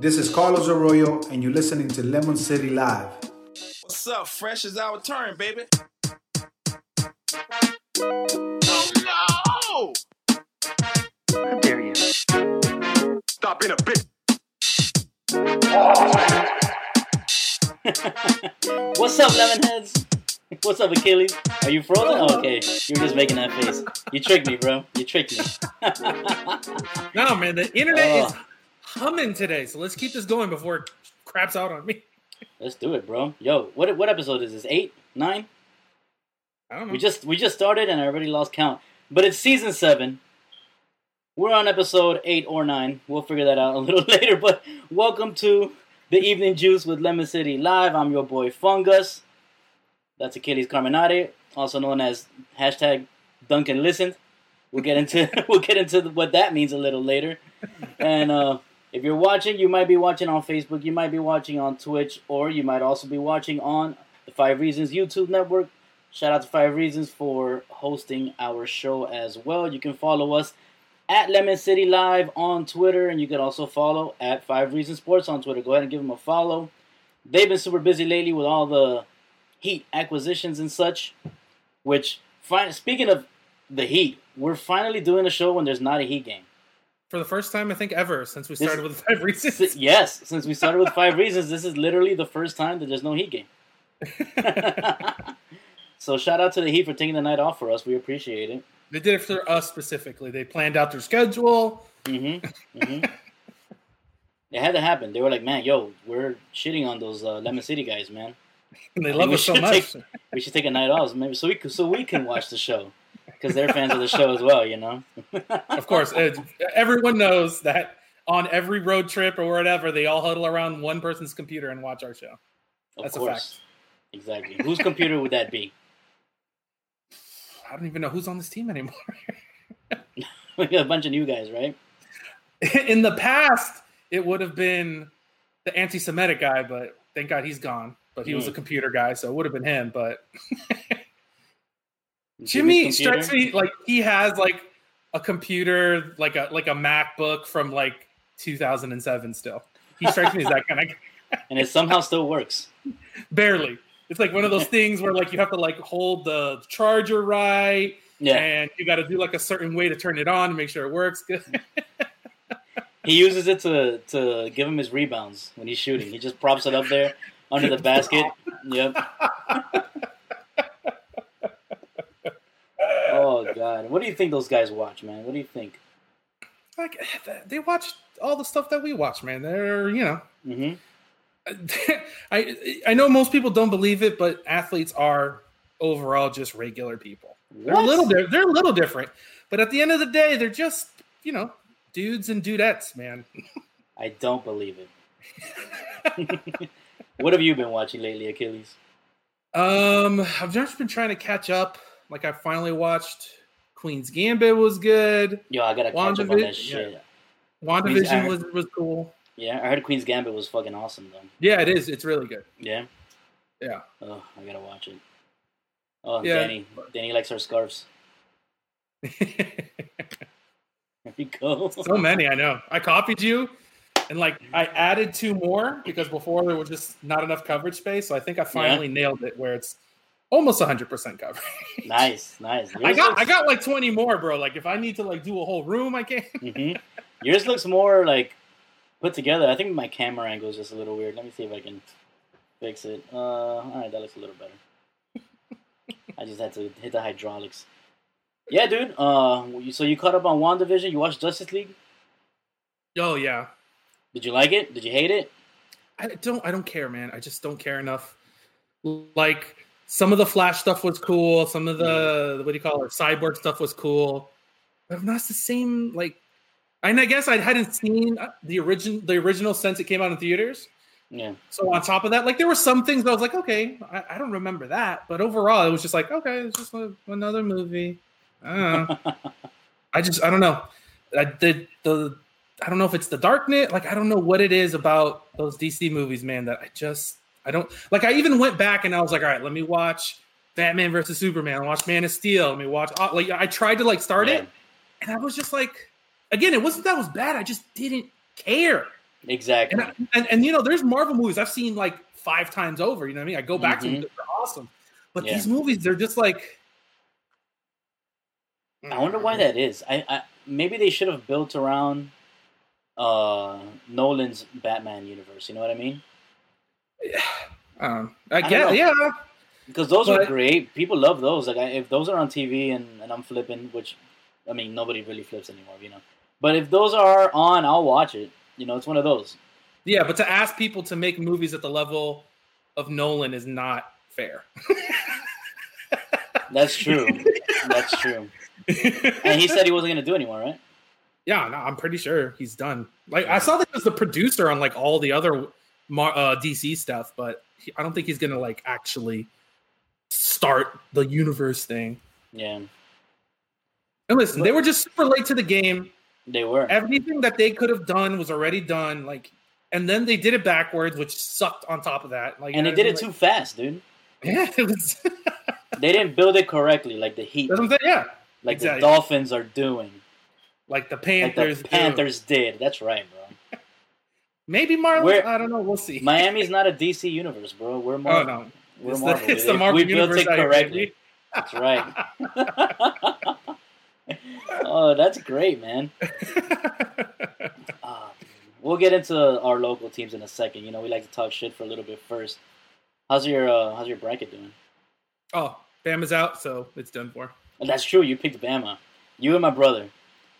This is Carlos Arroyo, and you're listening to Lemon City Live. What's up? Fresh is our turn, baby. Oh, no! How dare you? Stop being a bitch. Oh. What's up, Lemonheads? What's up, Achilles? Are you frozen? Oh, okay, you were just making that face. You tricked me, bro. You tricked me. No, man, the internet is humming today, so let's keep this going before it craps out on me. Let's do it, bro. Yo, what episode is this? 8? 9? I don't know. We just started and I already lost count. But it's season 7. We're on episode 8 or 9. We'll figure that out a little later. But welcome to the Evening Juice with Lemon City Live. I'm your boy Fungus. That's Achilles Carminati, also known as hashtag Duncan Listened. We'll get into what that means a little later. And if you're watching, you might be watching on Facebook, you might be watching on Twitch, or you might also be watching on the 5 Reasons YouTube network. Shout out to 5 Reasons for hosting our show as well. You can follow us at Lemon City Live on Twitter, and you can also follow at 5 Reasons Sports on Twitter. Go ahead and give them a follow. They've been super busy lately with all the Heat acquisitions and such, which, speaking of the Heat, we're finally doing a show when there's not a Heat game. For the first time, I think, ever since we started with 5 Reasons. Yes, since we started with 5 Reasons, this is literally the first time that there's no Heat game. So shout out to the Heat for taking the night off for us. We appreciate it. They did it for us specifically. They planned out their schedule. Mm-hmm. Mm-hmm. It had to happen. They were like, man, yo, we're shitting on those Lemon City guys, man. And they love us so much. We should take a night off, maybe, so we can watch the show, because they're fans of the show as well, you know. Of course, everyone knows that on every road trip or whatever, they all huddle around one person's computer and watch our show. That's a fact. Exactly. Whose computer would that be? I don't even know who's on this team anymore. We got a bunch of new guys, right? In the past, it would have been the anti-Semitic guy, but thank God he's gone. But he was a computer guy, so it would have been him. But Jimmy strikes me like he has like a computer, like a MacBook from like 2007 still. He strikes me as that kind of guy. And it somehow still works. Barely. It's like one of those things where like you have to like hold the charger right. Yeah. And you got to do like a certain way to turn it on to make sure it works. He uses it to give him his rebounds when he's shooting. He just props it up there. Under the basket. Yep. Oh, God. What do you think those guys watch, man? What do you think? Like, they watch all the stuff that we watch, man. They're, you know. Mm-hmm. I know most people don't believe it, but athletes are overall just regular people. They're a little different. But at the end of the day, they're just, you know, dudes and dudettes, man. I don't believe it. What have you been watching lately, Achilles? I've just been trying to catch up. Like, I finally watched Queen's Gambit was good. Yo, I gotta catch up on that shit. Yeah. WandaVision was cool. Yeah, I heard Queen's Gambit was fucking awesome, though. Yeah, it is. It's really good. Yeah? Yeah. Oh, I gotta watch it. Oh, yeah. Danny likes her scarves. There we go. So many, I know. I copied you. And, like, I added 2 more because before there was just not enough coverage space. So I think I finally nailed it where it's almost 100% coverage. Nice. I got like 20 more, bro. Like, if I need to, like, do a whole room, I can. Mm-hmm. Yours looks more, like, put together. I think my camera angle is just a little weird. Let me see if I can fix it. All right, that looks a little better. I just had to hit the hydraulics. Yeah, dude. So you caught up on WandaVision. You watched Justice League? Oh, yeah. Did you like it? Did you hate it? I don't care, man. I just don't care enough. Like, some of the Flash stuff was cool. Some of the, Cyborg stuff was cool. But I'm not the same, like... And I guess I hadn't seen the original since it came out in theaters. Yeah. So on top of that, like, there were some things that I was like, okay, I don't remember that. But overall, it was just like, okay, it's just another movie. I don't know. I don't know. I don't know if it's the darkness. Like, I don't know what it is about those DC movies, man, that I don't like. I even went back and I was like, all right, let me watch Batman versus Superman. I'll watch Man of Steel. Let me watch, like, I tried to like start it. And I was just like, again, it wasn't that was bad. I just didn't care. Exactly. And you know, there's Marvel movies I've seen like 5 times over. You know what I mean? I go back to them. They're awesome. But these movies, they're just like. I wonder why that is. I maybe they should have built around Nolan's Batman universe. You know what I mean? Yeah. I guess. Yeah. Because those are great. People love those. Like if those are on TV and I'm flipping, which I mean, nobody really flips anymore, you know. But if those are on, I'll watch it. You know, it's one of those. Yeah, but to ask people to make movies at the level of Nolan is not fair. That's true. That's true. And he said he wasn't going to do anymore, right? Yeah, no, I'm pretty sure he's done. Like, I saw that he was the producer on like all the other DC stuff, but I don't think he's going to like actually start the universe thing. Yeah. And listen, they were just super late to the game. They were. Everything that they could have done was already done. Like, and then they did it backwards, which sucked on top of that. Like, and they did it too fast, dude. Yeah, it was. They didn't build it correctly, like the Heat. That's what I'm saying, yeah. Like exactly. The Dolphins are doing. Like the Panthers. Like the Panthers did. That's right, bro. Maybe Marlins. I don't know. We'll see. Miami's not a DC universe, bro. We're Marvel. Oh, no. We're Marvel. It's the Marvel universe. We built it correctly. That's right. Oh, that's great, man. We'll get into our local teams in a second. You know, we like to talk shit for a little bit first. How's your bracket doing? Oh, Bama's out, so it's done for. Well, that's true. You picked Bama. You and my brother.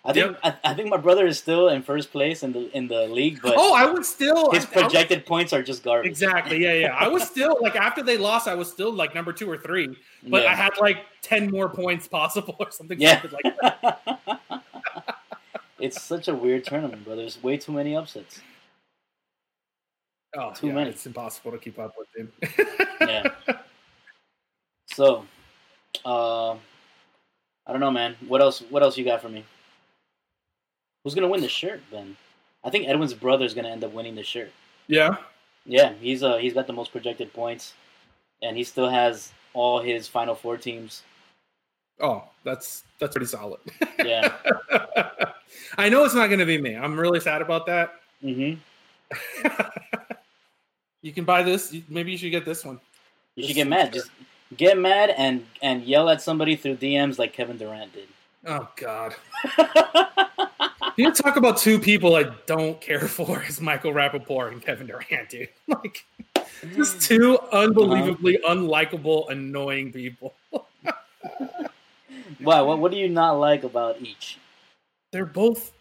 I think I think my brother is still in first place in the league, but I was still his projected points are just garbage. Exactly. Yeah. I was still like after they lost, I was still like number 2 or 3, but I had like 10 more points possible or something like that. It's such a weird tournament, bro. There's way too many upsets. Oh, too many. It's impossible to keep up with him. Yeah. So, I don't know, man. What else you got for me? Who's gonna win the shirt, Ben? I think Edwin's brother is gonna end up winning the shirt. Yeah. Yeah, he's got the most projected points, and he still has all his Final Four teams. Oh, that's pretty solid. Yeah. I know it's not gonna be me. I'm really sad about that. Mm-hmm. You can buy this. Maybe you should get this one. You should get mad. Just get mad and yell at somebody through DMs like Kevin Durant did. Oh God. You talk about two people I don't care for is Michael Rappaport and Kevin Durant, dude. Like, just two unbelievably unlikable, annoying people. Wow, what do you not like about each? They're both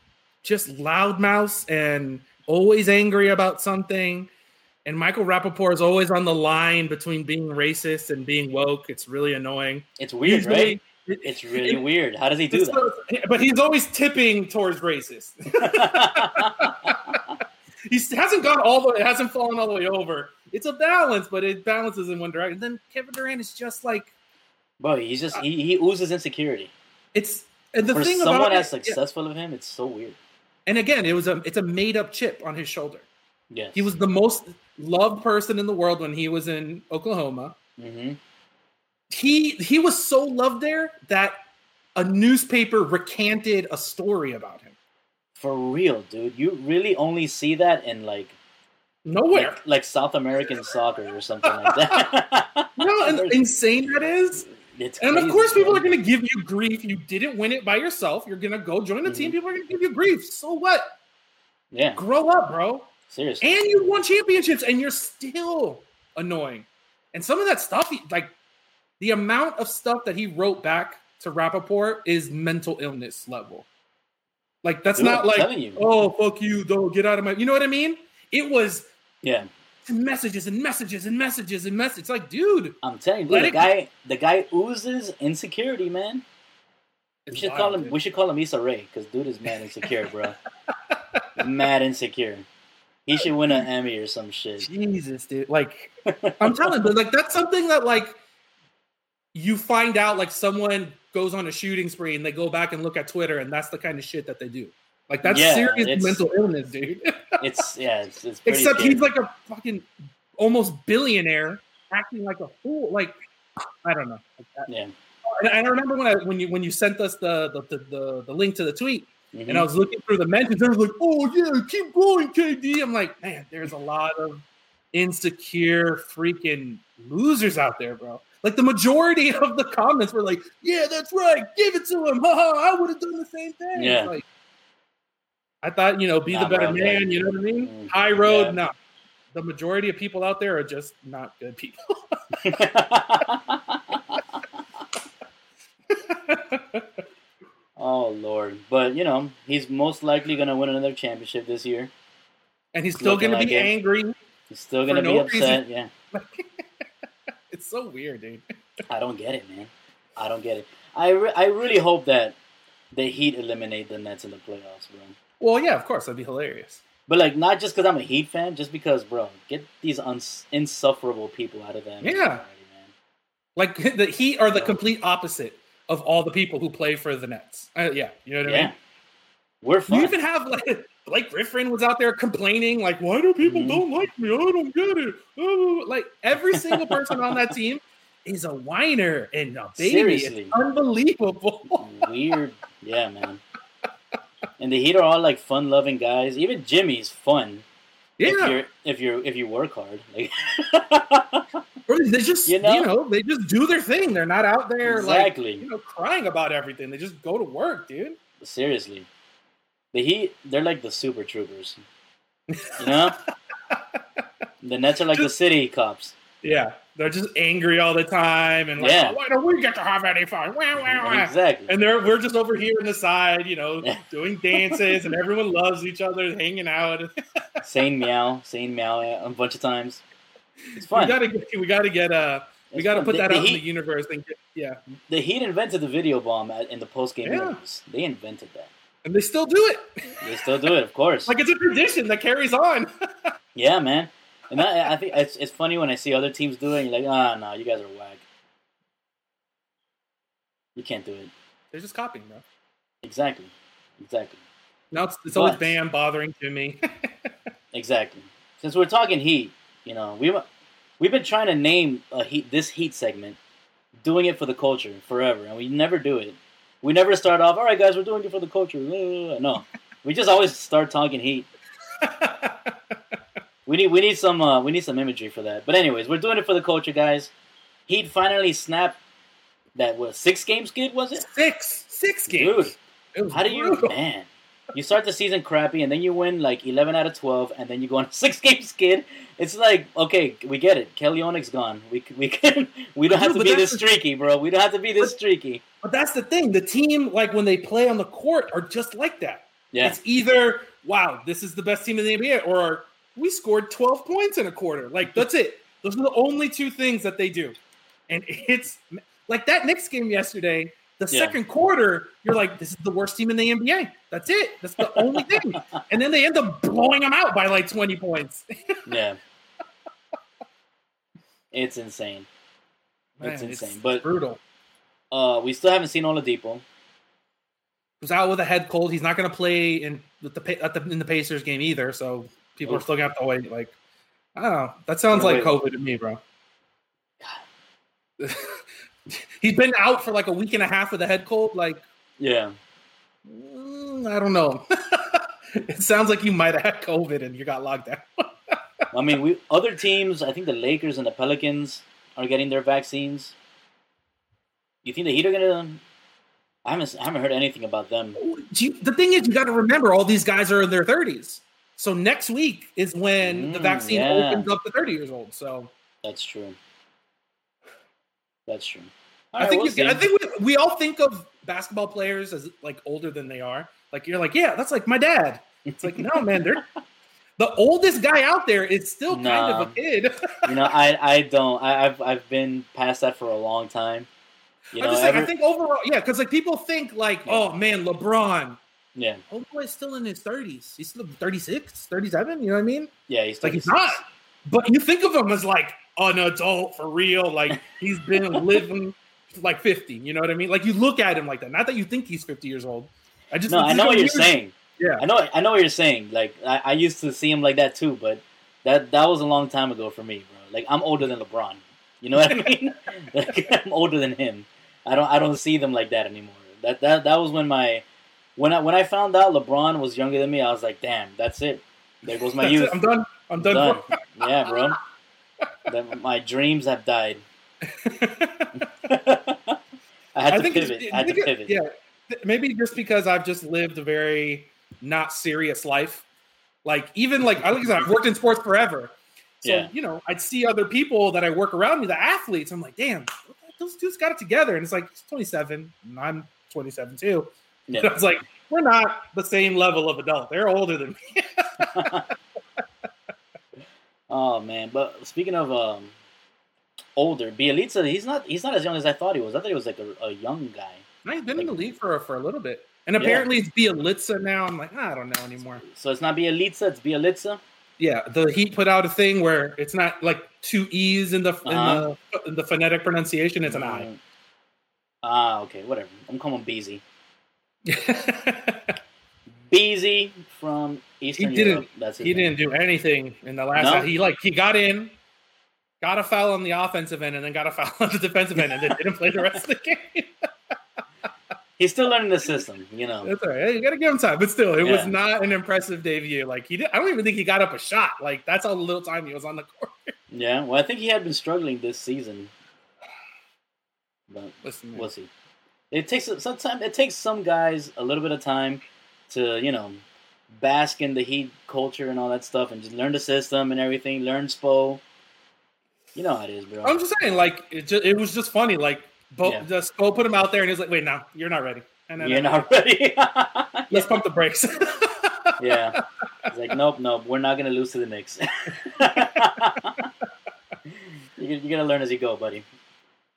just loudmouths and always angry about something. And Michael Rappaport is always on the line between being racist and being woke. It's really annoying. It's weird, right? It's really weird. How does he do that? But he's always tipping towards racist. He hasn't gone all the way. It hasn't fallen all the way over. It's a balance, but it balances in one direction. Then Kevin Durant is just like, bro, he's just he oozes insecurity. It's and the for thing someone about as successful of him, it's so weird. And again, it's a made up chip on his shoulder. Yes. He was the most loved person in the world when he was in Oklahoma. Mm-hmm. He was so loved there that a newspaper recanted a story about him. For real, dude. You really only see that in like nowhere. Like South American soccer or something like that. You know how insane that is? It's crazy, and of course people are going to give you grief. You didn't win it by yourself. You're going to go join the team. People are going to give you grief. So what? Yeah. Grow up, bro. Seriously. And you won championships and you're still annoying. And some of that stuff, like, the amount of stuff that he wrote back to Rappaport is mental illness level. Like, that's dude, not like, oh, fuck you, though, get out of my... You know what I mean? It was messages and messages and messages and messages. Like, dude... I'm telling you, dude, the guy oozes insecurity, man. We should call him Issa Rae, because dude is mad insecure, bro. Mad insecure. He should win an Emmy or some shit. Jesus, dude. Like, I'm telling you, like, that's something that, like... You find out like someone goes on a shooting spree and they go back and look at Twitter and that's the kind of shit that they do. Like that's serious mental illness, dude. It's pretty except scary. He's like a fucking almost billionaire acting like a fool. Like I don't know. Like that. Yeah. And I remember when you sent us the link to the tweet Mm-hmm. And I was looking through the mentions. They were like, oh, yeah, keep going, KD. I'm like, man, there's a lot of insecure freaking losers out there, bro. Like, the majority of the comments were like, yeah, that's right. Give it to him. Ha-ha, I would have done the same thing. Yeah. Like, I thought, you know, be the better man. You know what I mean? Mm-hmm. High road, no. The majority of people out there are just not good people. Oh, Lord. But, you know, he's most likely going to win another championship this year. And he's still going to be angry. He's still going to be upset. Yeah. It's so weird, dude. I don't get it, man. I don't get it. I really hope that the Heat eliminate the Nets in the playoffs, bro. Well, yeah, of course. That'd be hilarious. But, like, not just because I'm a Heat fan, just because, bro, get these insufferable people out of them. Yeah. Society, man. Like, the Heat are the complete opposite of all the people who play for the Nets. Yeah, you know what I mean? We're fun. You even have, like, Blake Griffin was out there complaining, like, why do people don't like me? I don't get it. Oh. Like, every single person on that team is a whiner and a baby. Seriously. It's unbelievable. Weird. Yeah, man. And the Heat are all like fun-loving guys. Even Jimmy's fun. Yeah. If you work hard, like, they just they just do their thing. They're not out there like crying about everything. They just go to work, dude. Seriously, the Heat, they're like the Super Troopers. You know, the Nets are like the city cops. Yeah, they're just angry all the time, and like, why don't we get to have any fun? Wah, wah, wah. Exactly. And we're just over here on the side, you know, doing dances, and everyone loves each other, hanging out, saying meow a bunch of times. It's fun. We gotta put that out in the universe. And the Heat invented the video bomb in the post game interviews. They invented that, and they still do it. Of course. Like, it's a tradition that carries on. Yeah, man. And I think it's funny when I see other teams do it, and you're like, oh, no, you guys are whack. You can't do it. They're just copying, bro. Exactly. Now it's always Bam bothering Jimmy. Exactly. Since we're talking Heat, you know, we've been trying to name this Heat segment, doing it for the culture forever, and we never do it. We never start off, all right, guys, we're doing it for the culture. No, we just always start talking Heat. We need some imagery for that. But anyways, we're doing it for the culture, guys. Heat finally snapped that 6-game skid, was it? Six games. Dude, how do brutal. You start the season crappy, and then you win like 11 out of 12, and then you go on a 6-game skid. It's like, okay, we get it. Kelly Oenig's gone. We don't have to be this streaky. But that's the thing. The team, like when they play on the court, are just like that. Yeah. It's either wow, this is the best team in the NBA, or we scored 12 points in a quarter. Like, that's it. Those are the only two things that they do. And it's like that Knicks game yesterday, the second quarter, you're like, this is the worst team in the NBA. That's it. That's the only thing. And then they end up blowing them out by like 20 points. Yeah. It's insane. It's insane. But brutal. We still haven't seen Oladipo. Who's out with a head cold. He's not going to play in the Pacers game either. So people are still going to have to wait. Like, I don't know. That sounds like COVID to me, bro. God. He's been out for like a week and a half with a head cold. Like, yeah. I don't know. It sounds like you might have had COVID and you got locked down. I mean, other teams, I think the Lakers and the Pelicans are getting their vaccines. You think the Heat are going to? I haven't heard anything about them. The thing is, you got to remember, all these guys are in their 30s. So next week is when the vaccine opens up to 30 years old. So that's true. I think we all think of basketball players as like older than they are. Like you're like, yeah, that's like my dad. It's like, no, man, the oldest guy out there is still kind of a kid. You know, I've been past that for a long time. You know, I think overall, because like people think like, oh man, LeBron. Yeah. Old boy's still in his 30s. He's still 36, 37, you know what I mean? Yeah, he's 36. Like, he's not. But you think of him as, like, an adult for real. Like, he's been living, like, 50, you know what I mean? Like, you look at him like that. Not that you think he's 50 years old. I know what you're saying. Yeah. I know what you're saying. Like, I used to see him like that, too, but that was a long time ago for me, bro. Like, I'm older than LeBron. You know what I mean? Like, I'm older than him. I don't see them like that anymore. That was when my When I found out LeBron was younger than me, I was like, damn, that's it. There goes my youth. It. I'm done. Yeah, bro. My dreams have died. I had to pivot. Yeah, maybe just because I've just lived a very not serious life. I've worked in sports forever. So, yeah. You know, I'd see other people that I work around me, the athletes. I'm like, damn, those dudes got it together. And it's like, he's 27 and I'm 27 too. Yeah. And I was like, we're not the same level of adult. They're older than me. Oh, man. But speaking of older, Bielitsa, he's not as young as I thought he was. I thought he was like a young guy. No, he's been in the league for a little bit. And apparently it's Bielitsa now. I'm like, I don't know anymore. So it's not Bielitsa, it's Bielitsa? Yeah, the Heat put out a thing where it's not like two E's in the phonetic pronunciation. It's an I. Ah, okay, whatever. I'm calling Beezy. Beezy from Eastern Europe. That's his name. Didn't do anything in the last. No? He got in, got a foul on the offensive end, and then got a foul on the defensive end, and then didn't play the rest of the game. He's still learning the system, you know. That's all right. You got to give him time. But still, it was not an impressive debut. Like, I don't even think he got up a shot. Like, that's how little time he was on the court. Yeah. Well, I think he had been struggling this season. But we'll see. It takes some guys a little bit of time to, you know, bask in the Heat culture and all that stuff and just learn the system and everything. Learn Spo. You know how it is, bro. I'm just saying, like, it was just funny. Like, Spo put him out there, and he was like, wait, no, you're not ready. You're not ready. Let's pump the brakes. Yeah. He's like, nope, we're not going to lose to the Knicks. You're going to learn as you go, buddy.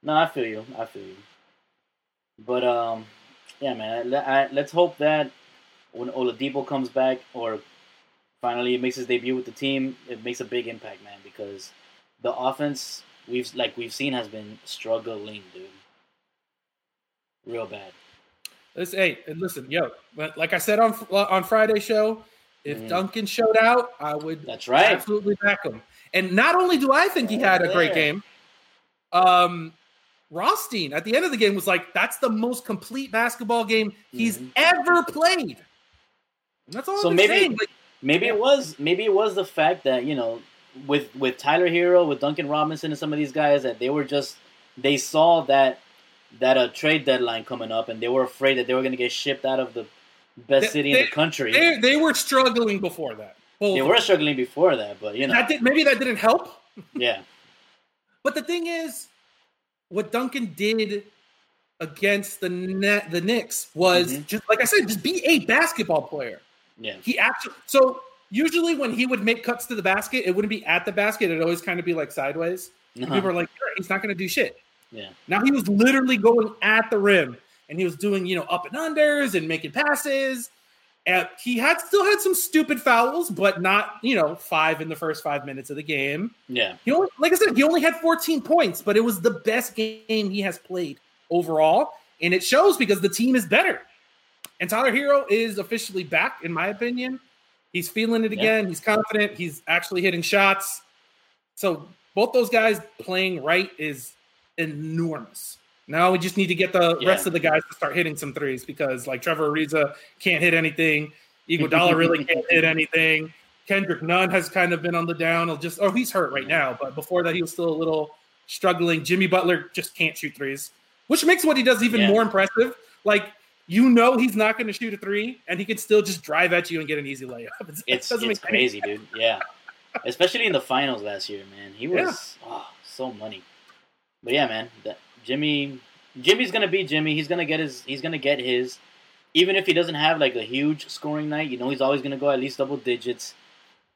No, I feel you. But, yeah, man, let's hope that when loanDepot comes back or finally makes his debut with the team, it makes a big impact, man, because the offense we've seen has been struggling, dude. Real bad. Listen, like I said on Friday's show, if Duncan showed out, I would absolutely back him. And not only do I think he had a great game, Rothstein at the end of the game was like, that's the most complete basketball game he's ever played. And that's all I'm saying. Like, maybe it was the fact that, you know, with Tyler Hero, with Duncan Robinson and some of these guys, that they were just, they saw that a trade deadline coming up and they were afraid that they were going to get shipped out of the best city in the country. They were struggling before that. They were struggling before that, but you know. Maybe that didn't help. Yeah. But the thing is, what Duncan did against the Knicks was, just like I said, just be a basketball player. Yeah. He actually, so usually when he would make cuts to the basket, it wouldn't be at the basket. It'd always kind of be like sideways. Uh-huh. People were like, he's not going to do shit. Yeah. Now he was literally going at the rim, and he was doing, you know, up and unders and making passes. And he still had some stupid fouls, but not, you know, five in the first 5 minutes of the game. Yeah. He only, like I said, he only had 14 points, but it was the best game he has played overall. And it shows because the team is better. And Tyler Hero is officially back, in my opinion. He's feeling it again. Yeah. He's confident. He's actually hitting shots. So both those guys playing right is enormous. Now we just need to get the rest of the guys to start hitting some threes because, like, Trevor Ariza can't hit anything. Iguodala really can't hit anything. Kendrick Nunn has kind of been on the down. He's hurt right now. But before that, he was still a little struggling. Jimmy Butler just can't shoot threes, which makes what he does even more impressive. Like, you know he's not going to shoot a three, and he can still just drive at you and get an easy layup. It's crazy, dude. Yeah. Especially in the finals last year, man. He was so money. But yeah, man, Jimmy's going to be Jimmy. He's going to get his. Even if he doesn't have like a huge scoring night, you know he's always going to go at least double digits,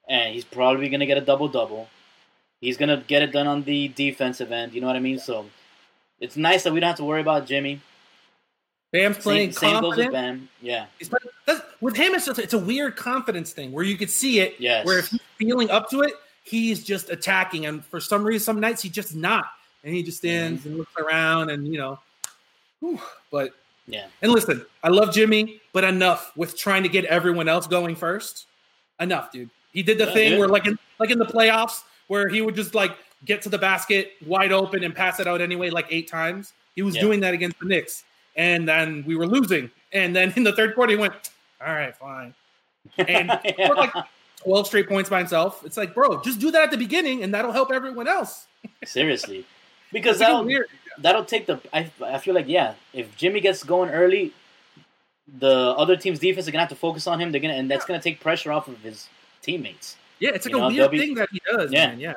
and he's probably going to get a double-double. He's going to get it done on the defensive end, you know what I mean? So it's nice that we don't have to worry about Jimmy. Bam's playing confident. Same goes with Bam. Yeah. With him, it's a weird confidence thing where you could see it. Yes. Where if he's feeling up to it, he's just attacking. And for some reason, some nights he's just not. And he just stands and looks around and, you know. Whew. But, yeah. And listen, I love Jimmy, but enough with trying to get everyone else going first. Enough, dude. He did the thing where, like in the playoffs, where he would just, like, get to the basket wide open and pass it out anyway, like, 8 times. He was doing that against the Knicks. and then we were losing. And then in the third quarter, he went, all right, fine. And scored like 12 straight points by himself. It's like, bro, just do that at the beginning, and that'll help everyone else. Seriously. Because that'll take the – I feel like, yeah, if Jimmy gets going early, the other team's defense are going to have to focus on him. They're gonna, and that's going to take pressure off of his teammates. Yeah, it's like a weird thing that he does, man. Yeah.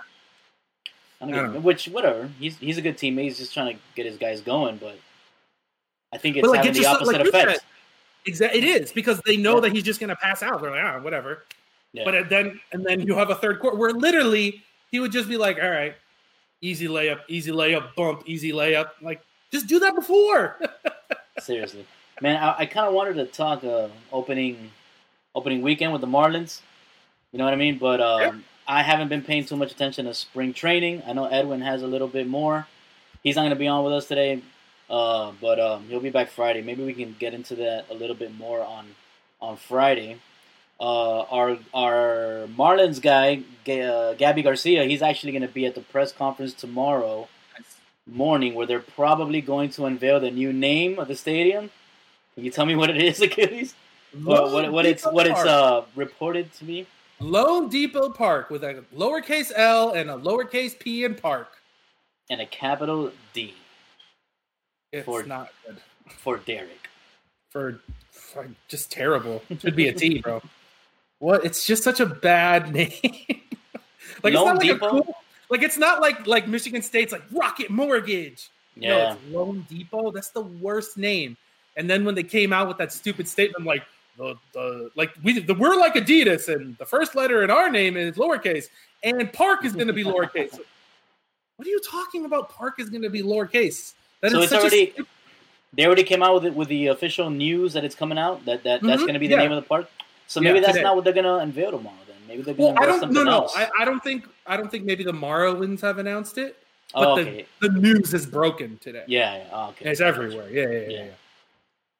Which, whatever. He's a good teammate. He's just trying to get his guys going, but I think it's having the opposite effect. Exactly, it is, because they know that he's just going to pass out. They're like, ah, whatever. Yeah. But then you have a third quarter where literally he would just be like, all right, easy layup, bump, easy layup. Like, just do that before. Seriously. Man, I kind of wanted to talk opening weekend with the Marlins. You know what I mean? But I haven't been paying too much attention to spring training. I know Edwin has a little bit more. He's not going to be on with us today. But he'll be back Friday. Maybe we can get into that a little bit more on Friday. Our Marlins guy, Gabby Garcia, he's actually going to be at the press conference tomorrow morning, where they're probably going to unveil the new name of the stadium. Can you tell me what it is, Achilles? What it's reported to me? loanDepot Park, with a lowercase L and a lowercase P in park, and a capital D. It's not good. For Derek. For just terrible. It should be a T, bro. What? It's just such a bad name. Like, it's not like Michigan State's like Rocket Mortgage. Yeah. No, it's loanDepot. That's the worst name. And then when they came out with that stupid statement, like we're like Adidas, and the first letter in our name is lowercase, and park is going to be lowercase. What are you talking about? Park is going to be lowercase. They already came out with the official news that it's coming out that's going to be the name of the park. So maybe that's today. Not what they're going to unveil tomorrow. Then maybe they're going to unveil something else. I don't think maybe the Marlins have announced it. But the news is broken today. Yeah. Oh, okay. It's everywhere. Yeah.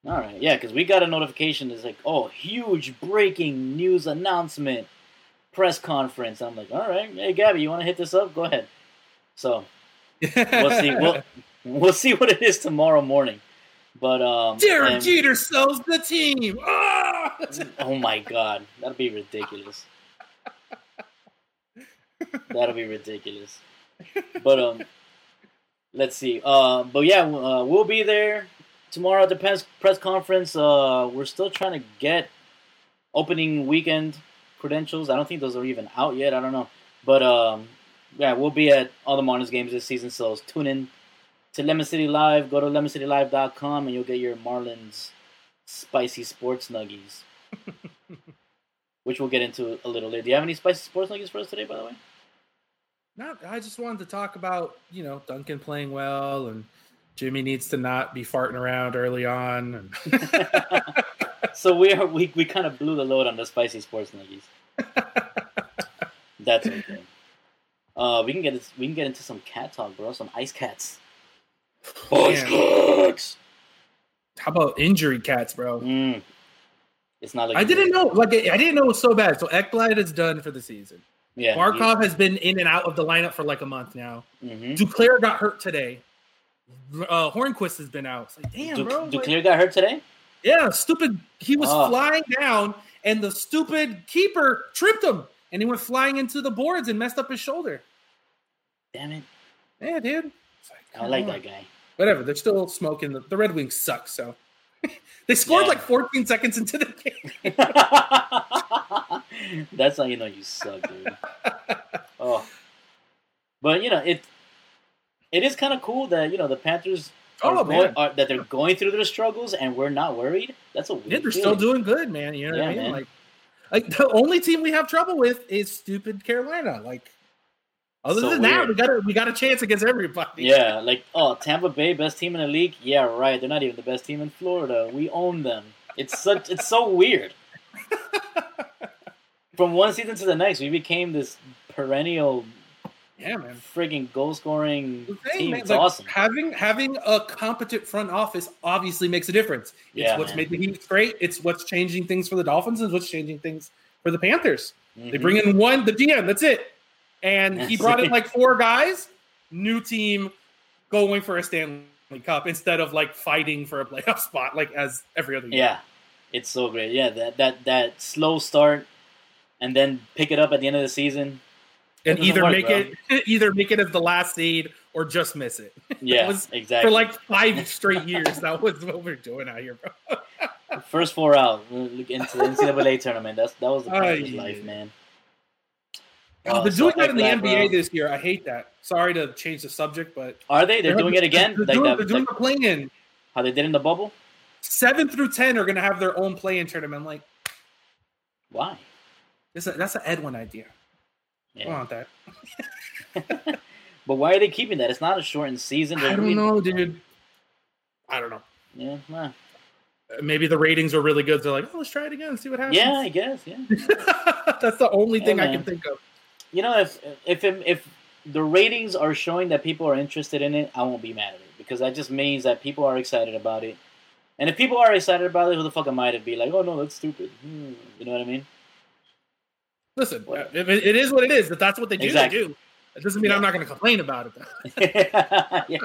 All right. Yeah, because we got a notification that's like, oh, huge breaking news announcement, press conference. I'm like, all right, hey Gabby, you want to hit this up? Go ahead. So we'll see. We'll see what it is tomorrow morning. But Derek Jeter sells the team. Ah! Oh, my God. That'll be ridiculous. But let's see. We'll be there tomorrow at the press conference. We're still trying to get opening weekend credentials. I don't think those are even out yet. I don't know. But, we'll be at all the Marlins games this season, so tune in to Lemon City Live. Go to lemoncitylive.com and you'll get your Marlins spicy sports nuggies, which we'll get into a little later. Do you have any spicy sports nuggies for us today, by the way? No, I just wanted to talk about, Duncan playing well, and Jimmy needs to not be farting around early on. So we kind of blew the load on the spicy sports nuggies. That's okay. We can get into some cat talk, bro. Some ice cats. Cats. How about injury cats, bro? It's not. I didn't know it was so bad. So Ekblad is done for the season. Yeah, Barkov has been in and out of the lineup for like a month now. Mm-hmm. Duclair got hurt today. Hornquist has been out. It's like, damn, bro. Duclair got hurt today? Yeah, stupid. He was flying down, and the stupid keeper tripped him, and he went flying into the boards and messed up his shoulder. Damn it! Yeah, dude. I like that guy. Whatever. They're still smoking. The Red Wings suck, so. They scored like 14 seconds into the game. That's how you know you suck, dude. Oh. But, it is kind of cool that, the Panthers that they're going through their struggles and we're not worried. That's a weird thing. They're still doing good, man. You know what I mean? Like, the only team we have trouble with is stupid Carolina. Like, other than that, we got a chance against everybody. Yeah, Tampa Bay, best team in the league. Yeah, right. They're not even the best team in Florida. We own them. It's so weird. From one season to the next, we became this perennial, frigging goal scoring team. Man, it's awesome. Having a competent front office obviously makes a difference. It's made the Heat great. It's what's changing things for the Dolphins, and what's changing things for the Panthers. Mm-hmm. They bring in the DM. That's it. And he brought in like four guys, new team, going for a Stanley Stanley Cup instead of like fighting for a playoff spot like as every other year. Yeah, it's so great. Yeah, that slow start and then pick it up at the end of the season. And either make it as the last seed or just miss it. Yeah, exactly. For like 5 straight years, that was what we were doing out here, bro. First 4 out into the NCAA tournament. That was the prime of life, man. They're doing that in the NBA this year. I hate that. Sorry to change the subject, but are they? They're doing it again. They're doing the play-in. How they did in the bubble. 7 through 10 are going to have their own play-in tournament. I'm like, why? That's an Edwin idea. Yeah. I don't want that. But why are they keeping that? It's not a shortened season. I don't know, dude. I don't know. Yeah, nah. Maybe the ratings are really good. They're like, oh, let's try it again and see what happens. Yeah, I guess. Yeah. That's the only thing I can think of. You know, if the ratings are showing that people are interested in it, I won't be mad at it because that just means that people are excited about it. And if people are excited about it, who the fuck am I to be like, oh, no, that's stupid. You know what I mean? Listen, it is what it is. If that's what they do, exactly. They do. It doesn't mean I'm not going to complain about it. Yeah.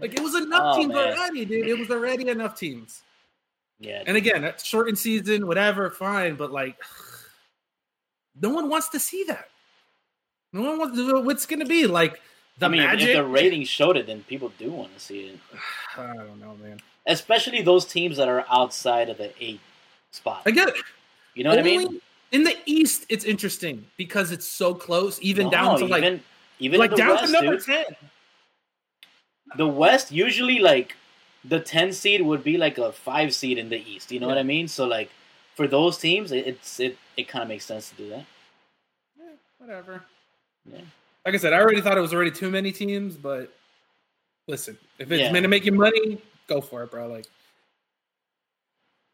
Like, it was enough teams already, dude. It was already enough teams. Yeah. And again, shortened season, whatever, fine. But, like, no one wants to see that. No one wants to know what's going to be. Like, Magic. If the ratings showed it, then people do want to see it. I don't know, man. Especially those teams that are outside of the 8 spot. I get it. You know what I mean? In the East, it's interesting because it's so close, down to number 10. The West, usually, like, the 10 seed would be like a 5 seed in the East. You know what I mean? So, like, for those teams, it kind of makes sense to do that. Yeah, whatever. Yeah. Like I said, I already thought it was already too many teams, but listen, if it's meant to make you money, go for it, bro. Like,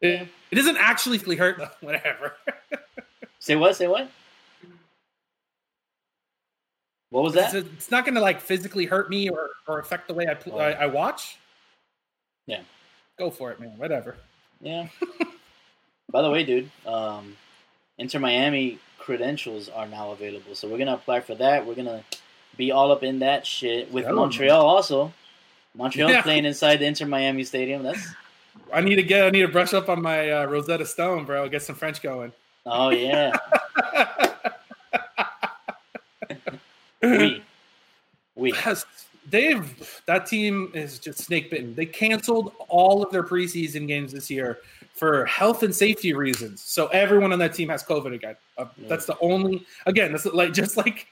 it doesn't actually hurt, though. Whatever. Say what? What was that? It's not going to, like, physically hurt me or affect the way I watch. Yeah. Go for it, man. Whatever. Yeah. By the way, dude, Inter Miami credentials are now available. So we're going to apply for that. We're going to be all up in that shit with Montreal also. Montreal playing inside the Inter Miami Stadium. I need to brush up on my Rosetta Stone, bro. Get some French going. Oh, yeah. We. That team is just snake bitten. They canceled all of their preseason games this year for health and safety reasons. So everyone on that team has COVID again. That's the only. Again, that's like just like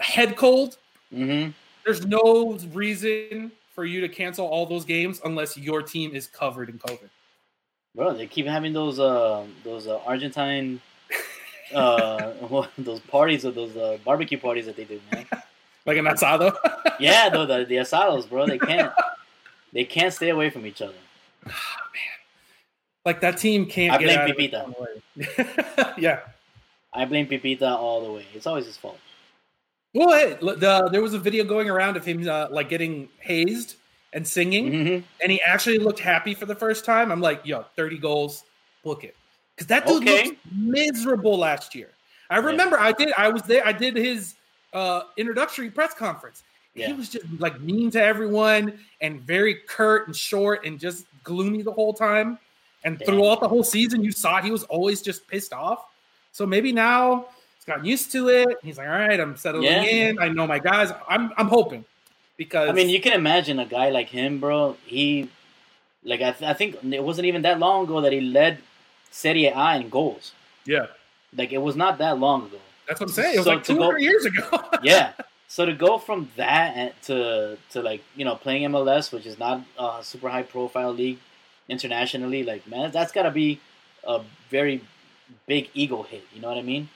head cold. Mm-hmm. There's no reason for you to cancel all those games unless your team is covered in COVID. Bro, they keep having those Argentine. Those parties or those barbecue parties that they do, man. Like an asado? Yeah, the asados, bro. They can't stay away from each other. Oh, man. Like, that team can't get out of Pipita. Yeah. I blame Pipita all the way. It's always his fault. Well, hey, there was a video going around of him, like, getting hazed and singing, and he actually looked happy for the first time. I'm like, yo, 30 goals, book it. Because that dude looked miserable last year. I remember I was there. I did his introductory press conference. Yeah. He was just like mean to everyone and very curt and short and just gloomy the whole time. And throughout the whole season, you saw he was always just pissed off. So maybe now he's gotten used to it. He's like, all right, I'm settling in. I know my guys. I'm hoping because you can imagine a guy like him, bro. He I think it wasn't even that long ago that he led Serie A in goals. Yeah. Like, it was not that long ago. That's what I'm saying. It was 200 years ago. Yeah. So to go from that to like, you know, playing MLS, which is not a super high-profile league internationally, like, man, that's got to be a very big ego hit. You know what I mean?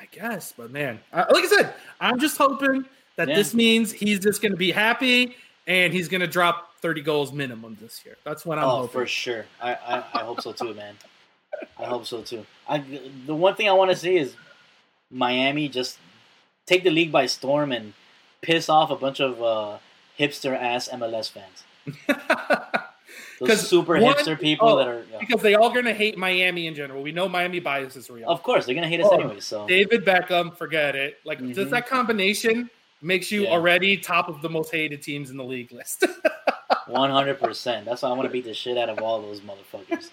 I guess. But, man, like I said, I'm just hoping that this means he's just going to be happy and he's going to drop 30 goals minimum this year. That's what I'm hoping. Oh, for sure. I hope so, too, man. I hope so, too. The one thing I want to see is Miami just take the league by storm and piss off a bunch of hipster-ass MLS fans. Those super hipster people that are... Yeah. Because they're all going to hate Miami in general. We know Miami bias is real. Of course. They're going to hate us anyway. So David Beckham, forget it. Like, just that combination makes you already top of the most hated teams in the league list. 100%. That's why I want to beat the shit out of all those motherfuckers.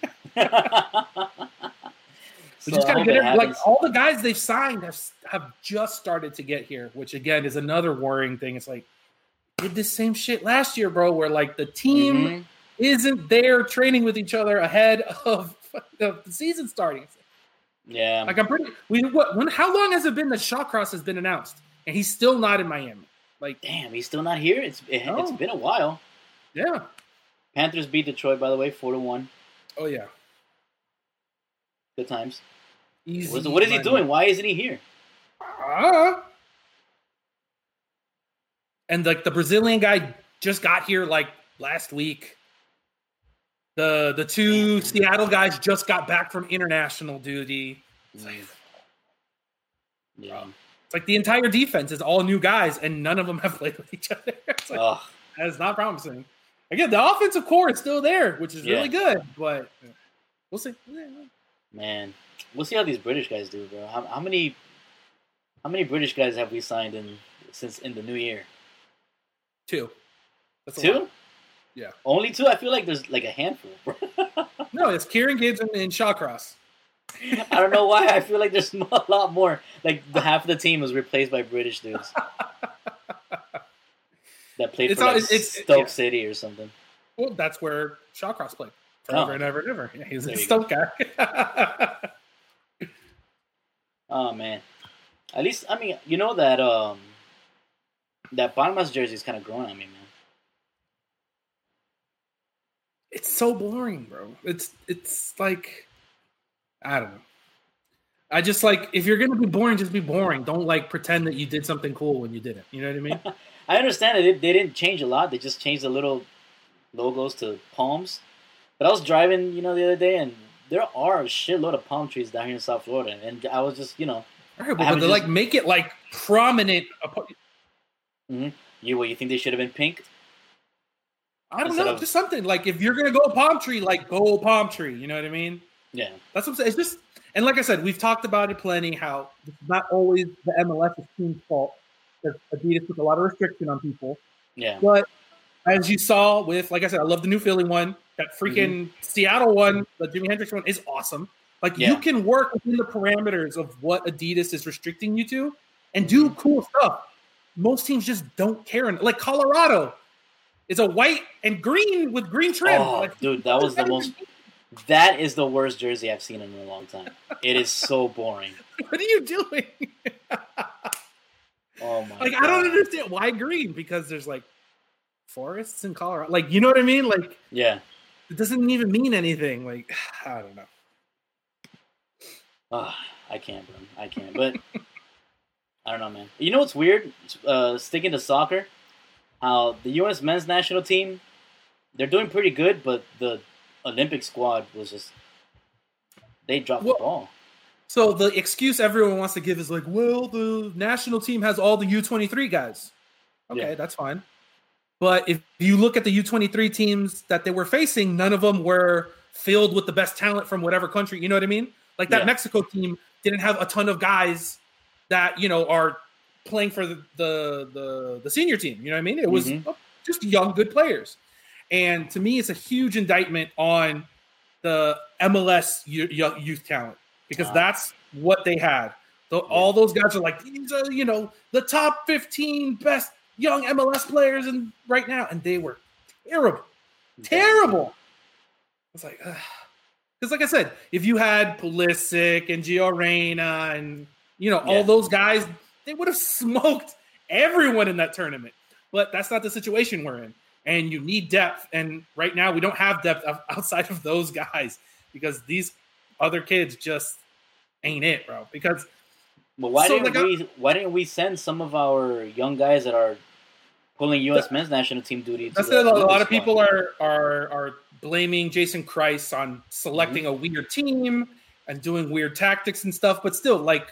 So just gotta get it. Like, all the guys they've signed have just started to get here, which again is another worrying thing. It's like, did this same shit last year, bro, where like the team isn't there training with each other ahead of the season starting. Like, yeah. Like how long has it been that Shawcross has been announced and he's still not in Miami? Like, damn, he's still not here. It's been a while. Yeah. Panthers beat Detroit, by the way, 4-1. Oh yeah. Good times. Easy. What is he doing? Why isn't he here? And like the Brazilian guy just got here like last week. The two Seattle guys just got back from international duty. It's like, it's like the entire defense is all new guys, and none of them have played with each other. It's like, that is not promising. Again, the offensive core is still there, which is really good, but we'll see. Man, we'll see how these British guys do, bro. How many British guys have we signed since the new year? Two. That's two? A lot. Yeah. Only two? I feel like there's like a handful, bro. No, it's Kieran Gibbs and Shawcross. I don't know why. I feel like there's a lot more. Like half of the team was replaced by British dudes that played Stoke City or something. Well, that's where Shawcross played. Forever and ever and ever. Yeah, he's a Stoke guy. Oh, man. At least, I mean, you know that that Palmas jersey is kind of growing on me, man. It's so boring, bro. It's like, I don't know. I just like, if you're going to be boring, just be boring. Don't like pretend that you did something cool when you didn't. You know what I mean? I understand that they didn't change a lot. They just changed the little logos to palms. But I was driving, the other day, and there are a shitload of palm trees down here in South Florida, and I was just, All right, but like make it like prominent. You think they should have been pink? I don't know, just something like if you're gonna go palm tree, like go palm tree. You know what I mean? Yeah, that's what I'm saying. It's just, and like I said, we've talked about it plenty. How it's not always the MLS's team's fault because Adidas put a lot of restriction on people. Yeah, but as you saw with, like I said, I love the new Philly one. That freaking Seattle one, the Jimi Hendrix one, is awesome. Like, you can work within the parameters of what Adidas is restricting you to and do cool stuff. Most teams just don't care. Like, Colorado is a white and green with green trim. Oh, like, dude, that was the most – that is the worst jersey I've seen in a long time. It is so boring. What are you doing? Oh, my God. I don't understand. Why green? Because there's, like, forests in Colorado. Like, you know what I mean? Like – yeah. It doesn't even mean anything. Like, I don't know. I can't, bro. I can't. But I don't know, man. You know what's weird? Sticking to soccer, how the U.S. men's national team, they're doing pretty good, but the Olympic squad was just – they dropped the ball. So the excuse everyone wants to give is like, well, the national team has all the U23 guys. Okay, that's fine. But if you look at the U23 teams that they were facing, none of them were filled with the best talent from whatever country. You know what I mean? Like that Mexico team didn't have a ton of guys that, are playing for the senior team. You know what I mean? It was just young, good players. And to me, it's a huge indictment on the MLS youth talent because that's what they had. So all those guys are like, these are, the top 15 best young MLS players and right now, and they were terrible. It's like, because like I said, if you had Pulisic and Gio Reyna and all those guys, they would have smoked everyone in that tournament. But that's not the situation we're in, and you need depth. And right now, we don't have depth outside of those guys because these other kids just ain't it, bro. Because why didn't we send some of our young guys that are pulling U.S. men's national team duty? That's that a lot of people are blaming Jason Christ on selecting a weird team and doing weird tactics and stuff. But still, like,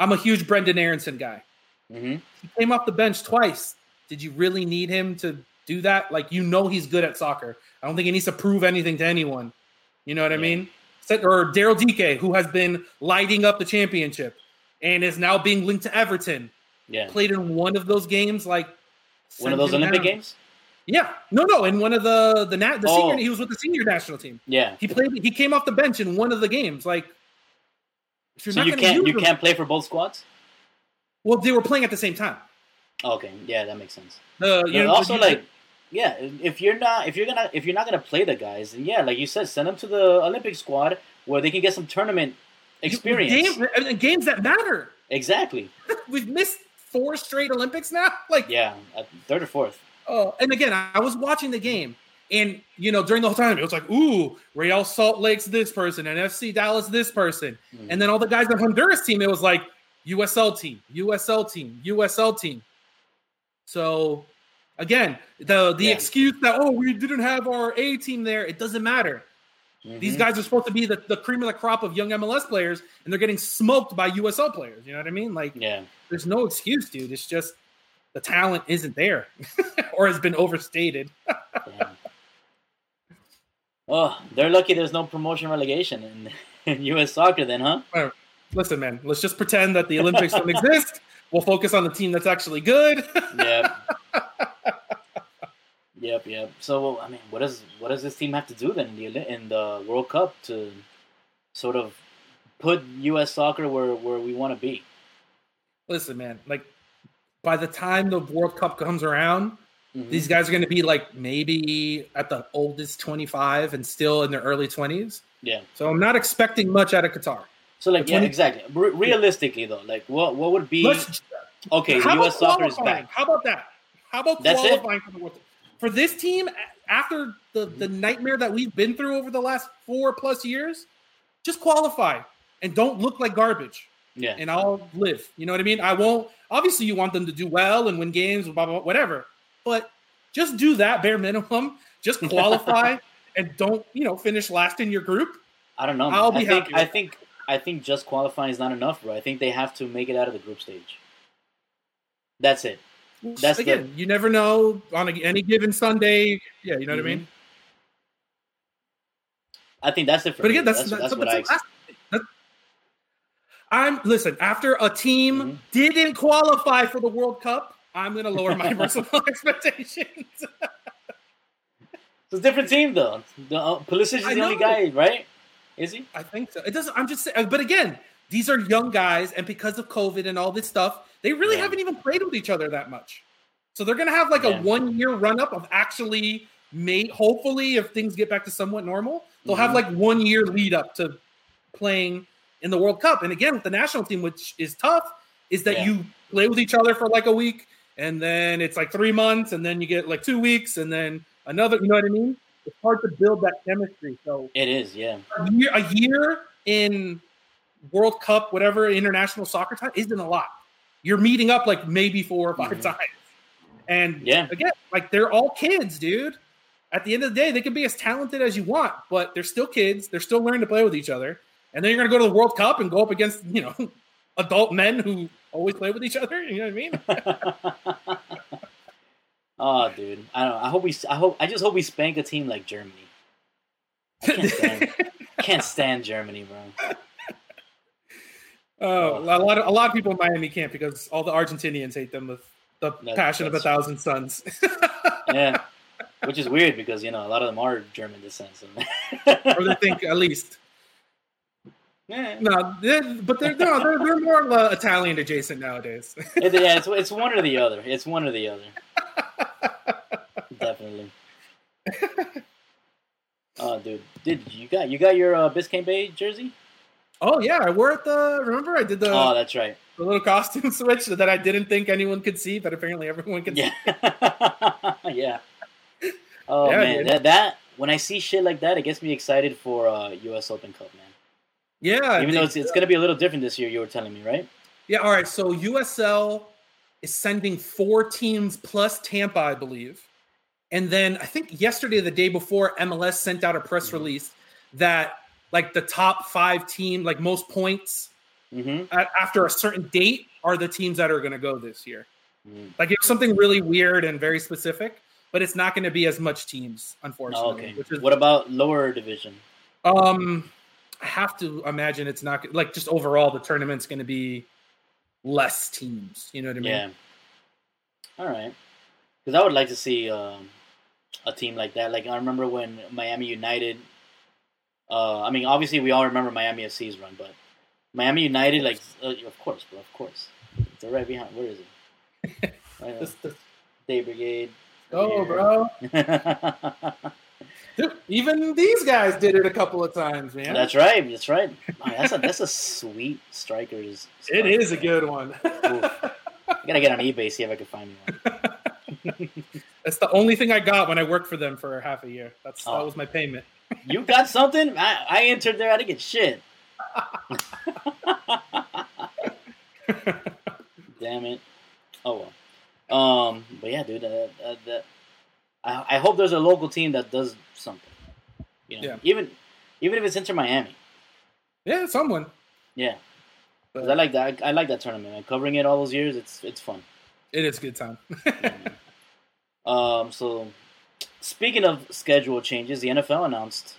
I'm a huge Brendan Aronson guy. He came off the bench twice. Did you really need him to do that? Like, he's good at soccer. I don't think he needs to prove anything to anyone. You know what I mean? Or Daryl Dike, who has been lighting up the championship. And is now being linked to Everton. Yeah. Played in one of those games, like one of those Olympic games. Yeah, no, in one of the senior, he was with the senior national team. Yeah, he came off the bench in one of the games. Like, you can't play for both squads. Well, they were playing at the same time. Okay, yeah, that makes sense. If you're not gonna play the guys, then yeah, like you said, send them to the Olympic squad where they can get some tournament experience, games that matter. Exactly. We've missed 4 straight Olympics now. Like, yeah, 3rd or 4th. Oh, and again, I was watching the game, and during the whole time, it was like, ooh, Real Salt Lake's this person, and FC Dallas this person, and then all the guys on Honduras team, it was like USL team. So, again, the excuse that we didn't have our A team there, it doesn't matter. Mm-hmm. These guys are supposed to be the cream of the crop of young MLS players, and they're getting smoked by USL players. You know what I mean? Like, there's no excuse, dude. It's just the talent isn't there or has been overstated. They're lucky there's no promotion relegation in U.S. soccer then, huh? Right. Listen, man, let's just pretend that the Olympics don't exist. We'll focus on the team that's actually good. Yep. So, I mean, what does this team have to do then in the World Cup to sort of put U.S. soccer where we want to be? Listen, man, like by the time the World Cup comes around, these guys are going to be like maybe at the oldest 25 and still in their early 20s. Yeah. So I'm not expecting much out of Qatar. So like, exactly. Realistically though, like what would be? Okay, U.S. soccer is back. How about that? How about qualifying for the World Cup? For this team, after the nightmare that we've been through over the last 4+ years, just qualify and don't look like garbage. Yeah. And I'll live. You know what I mean? I won't. Obviously, you want them to do well and win games, blah, blah, blah, whatever. But just do that bare minimum. Just qualify and don't, finish last in your group. I don't know. Man. I'll be happy. I think just qualifying is not enough, bro. I think they have to make it out of the group stage. That's it. That's again, you never know on any given Sunday. Yeah, you know what I mean? I think that's it for me. But again, that's what I expect. Listen, after a team didn't qualify for the World Cup, I'm going to lower my personal expectations. It's a different team, though. Pulisic is the only guy, right? Is he? I think so. It doesn't. I'm just saying. But again, these are young guys, and because of COVID and all this stuff, they really haven't even played with each other that much. So they're going to have like a 1-year run-up of actually hopefully, if things get back to somewhat normal, they'll have like 1-year lead-up to playing in the World Cup. And again, with the national team, which is tough, is that you play with each other for like a week, and then it's like 3 months, and then you get like 2 weeks, and then another, you know what I mean? It's hard to build that chemistry. So it is, yeah. A year in World Cup, whatever, international soccer time isn't a lot. You're meeting up like maybe 4 or 5 times. And again, like they're all kids, dude. At the end of the day, they can be as talented as you want, but they're still kids. They're still learning to play with each other. And then you're going to go to the World Cup and go up against, adult men who always play with each other. You know what I mean? Oh, dude. I don't know. I just hope we spank a team like Germany. I can't stand Germany, bro. Oh, a lot of people in Miami can't because all the Argentinians hate them with the passion of 1,000 suns. Yeah. Which is weird because, a lot of them are German descent. So. Or they think at least. Yeah. No, they're more Italian adjacent nowadays. It's one or the other. It's one or the other. Definitely. Oh, dude, did you got your Biscayne Bay jersey? Oh yeah, I wore it. Remember I did the. Oh, that's right. The little costume switch that I didn't think anyone could see, but apparently everyone could. Yeah. See. Yeah. Oh yeah, man, that when I see shit like that, it gets me excited for U.S. Open Cup, man. Yeah. Even though it's going to be a little different this year, you were telling me, right? Yeah. All right. So USL is sending 4 teams plus Tampa, I believe. And then I think yesterday, the day before, MLS sent out a press release that like the top 5 team, like most points after a certain date are the teams that are going to go this year. Like it's something really weird and very specific, but it's not going to be as much teams, unfortunately. Oh, okay. What about lower division? I have to imagine it's not like just overall the tournament's going to be less teams. You know what I mean? Yeah. All right. Because I would like to see a team like that. Like, I remember when Miami United... I mean, obviously, we all remember Miami FC's run, but Miami United, like... of course, bro, of course. They're right behind... Where is it? Right Day Brigade. Oh, bro. Dude, even these guys did it a couple of times, man. That's right. That's right. Man, that's a sweet strikers. It is a good one. I gotta get on eBay, see if I can find one. That's the only thing I got when I worked for them for half a year. That was my payment. You got something? I entered there. I didn't get shit. Damn it. Oh well. But yeah, dude. I hope there's a local team that does something. You know, yeah. Even if it's Inter Miami. Yeah, someone. Yeah. Because I like that. I like that tournament. I'm covering it all those years. It's fun. It is a good time. Yeah, so, speaking of schedule changes, the NFL announced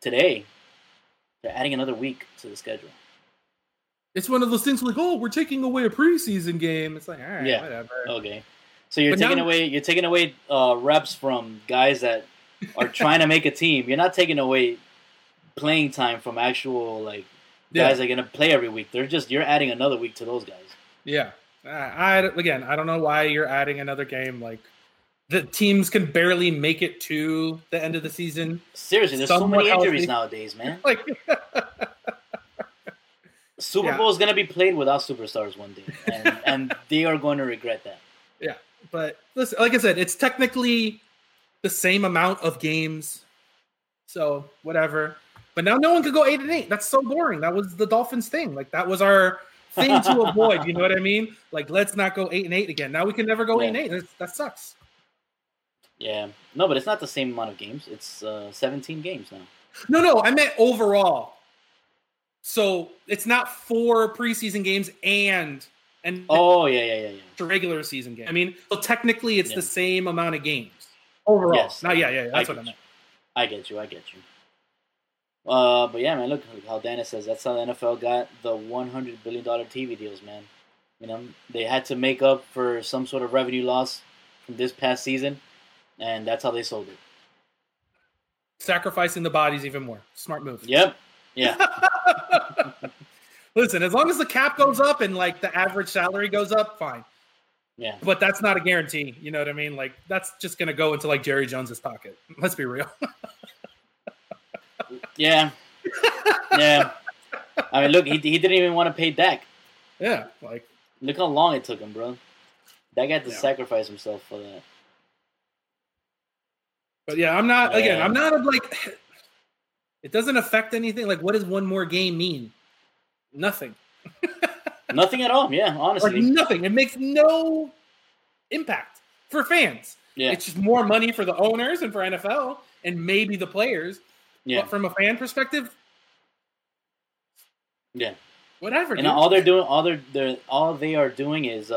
today they're adding another week to the schedule. It's one of those things like, oh, we're taking away a preseason game. It's like, all right, whatever. Okay. So you're taking away reps from guys that are trying to make a team. You're not taking away playing time from actual guys that are going to play every week. You're adding another week to those guys. Yeah. I don't know why you're adding another game. Like, the teams can barely make it to the end of the season. Seriously, there's so many injuries nowadays, man. Like, Super Bowl is going to be played without superstars one day, and they are going to regret that. Yeah. But listen, like I said, it's technically the same amount of games, so whatever. But now no one could go 8-8. That's so boring. That was the Dolphins thing. Like, that was our thing to avoid. You know what I mean? Like, let's not go 8-8 again. Now we can never go 8-8. That sucks. Yeah. No, but it's not the same amount of games. It's 17 games now. No. I meant overall. So it's not 4 preseason games and regular season game. I mean, so technically it's the same amount of games overall. Yes. No, yeah. That's what I meant. I get you. But yeah, man, look how Dana says. That's how the NFL got the $100 billion TV deals, man. You know, they had to make up for some sort of revenue loss from this past season, and that's how they sold it. Sacrificing the bodies even more. Smart move. Yep. Yeah. Listen, as long as the cap goes up and, like, the average salary goes up, fine. Yeah. But that's not a guarantee. You know what I mean? Like, that's just going to go into, like, Jerry Jones's pocket. Let's be real. Yeah. Yeah. I mean, look, he didn't even want to pay Dak. Yeah. Like, look how long it took him, bro. Dak had to sacrifice himself for that. But, yeah, I'm not, it doesn't affect anything. Like, what does one more game mean? Nothing. Nothing at all. Yeah, honestly. Or nothing. It makes no impact for fans. Yeah. It's just more money for the owners and for NFL and maybe the players. Yeah. But from a fan perspective, yeah, whatever. And all they are doing is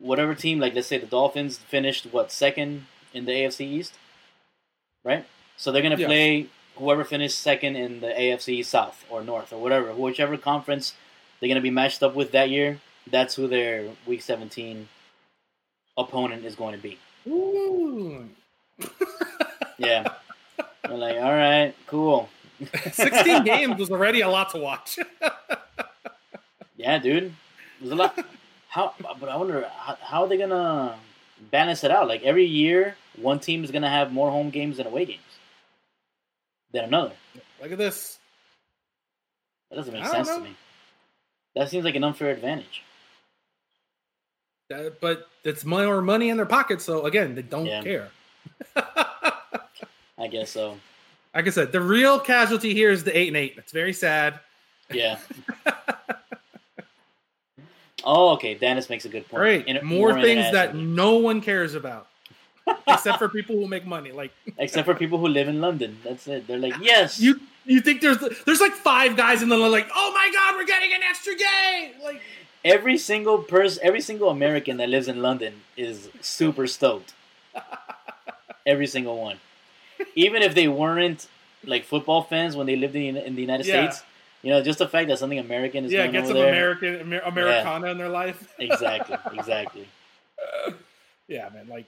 whatever team. Like, let's say the Dolphins finished second in the AFC East, right? So they're gonna play. Whoever finished second in the AFC South or North or whatever, whichever conference they're going to be matched up with that year, that's who their Week 17 opponent is going to be. Ooh. Yeah. They're like, all right, cool. 16 games was already a lot to watch. Yeah, dude. It was a lot. But I wonder, how are they going to balance it out? Like, every year, one team is going to have more home games than away games. Than another. Look at this. That doesn't make sense to me. That seems like an unfair advantage. But it's more money in their pockets, so again, they don't care. I guess so. Like I said, the real casualty here is the 8-8. That's very sad. Yeah. Oh, okay. Dennis makes a good point. Right. More things that no one cares about. Except for people who make money, like except for people who live in London. That's it. They're like, yes. You think there's like 5 guys in London, like, oh my god, we're getting an extra game. Like, every single American that lives in London is super stoked. Every single one, even if they weren't like football fans when they lived in the United States. You know, just the fact that something American is going on there. Yeah, get some Americana in their life. Exactly. Yeah, man, like,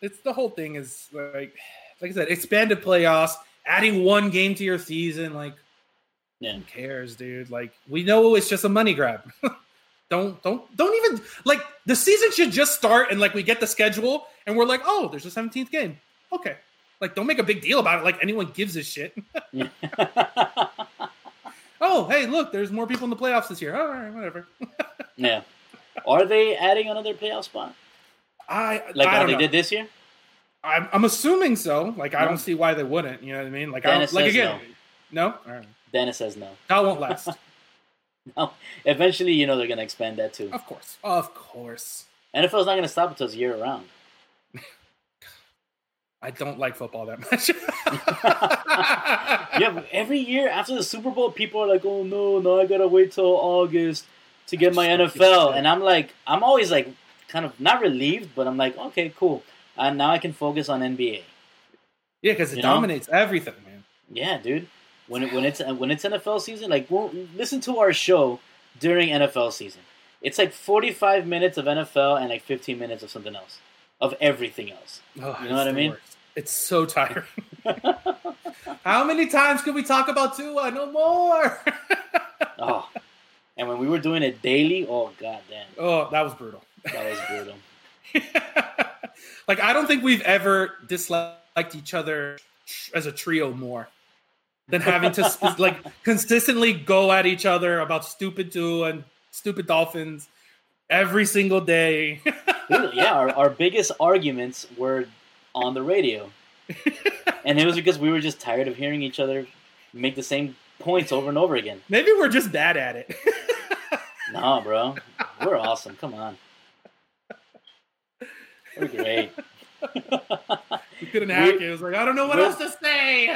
it's the whole thing is, like I said, expanded playoffs, adding one game to your season, like, who cares, dude? Like, we know it's just a money grab. Don't even, like, the season should just start and, like, we get the schedule and we're like, oh, there's a 17th game. Okay. Like, don't make a big deal about it. Like, anyone gives a shit. Oh, hey, look, there's more people in the playoffs this year. All right, whatever. Yeah. Are they adding another playoff spot? I don't know. Did this year? I'm assuming so. Like, I don't see why they wouldn't. You know what I mean? Like, no? All right. Dennis says no. That won't last. No. Eventually, you know, they're going to expand that too. Of course. NFL's not going to stop until it's year round. I don't like football that much. Yeah, every year after the Super Bowl, people are like, oh, no, I got to wait till August to get my NFL. And I'm like, I'm always like kind of not relieved, but I'm like, okay, cool. And now I can focus on NBA. Yeah, because it dominates everything, man. Yeah, dude. When it's NFL season, like, we'll listen to our show during NFL season. It's like 45 minutes of NFL and like 15 minutes of something else. Of everything else. Oh, you know what I mean? Worst. It's so tiring. How many times could we talk about Tua? No more. Oh, and when we were doing it daily, oh, goddamn. Oh, that was brutal. Like, I don't think we've ever disliked each other as a trio more than having to, like, consistently go at each other about stupid Tua and stupid Dolphins every single day. Yeah, our biggest arguments were on the radio. And it was because we were just tired of hearing each other make the same points over and over again. Maybe we're just bad at it. Nah, bro. We're awesome. Come on. We're great. We couldn't hack it. It was like, I don't know what else to say.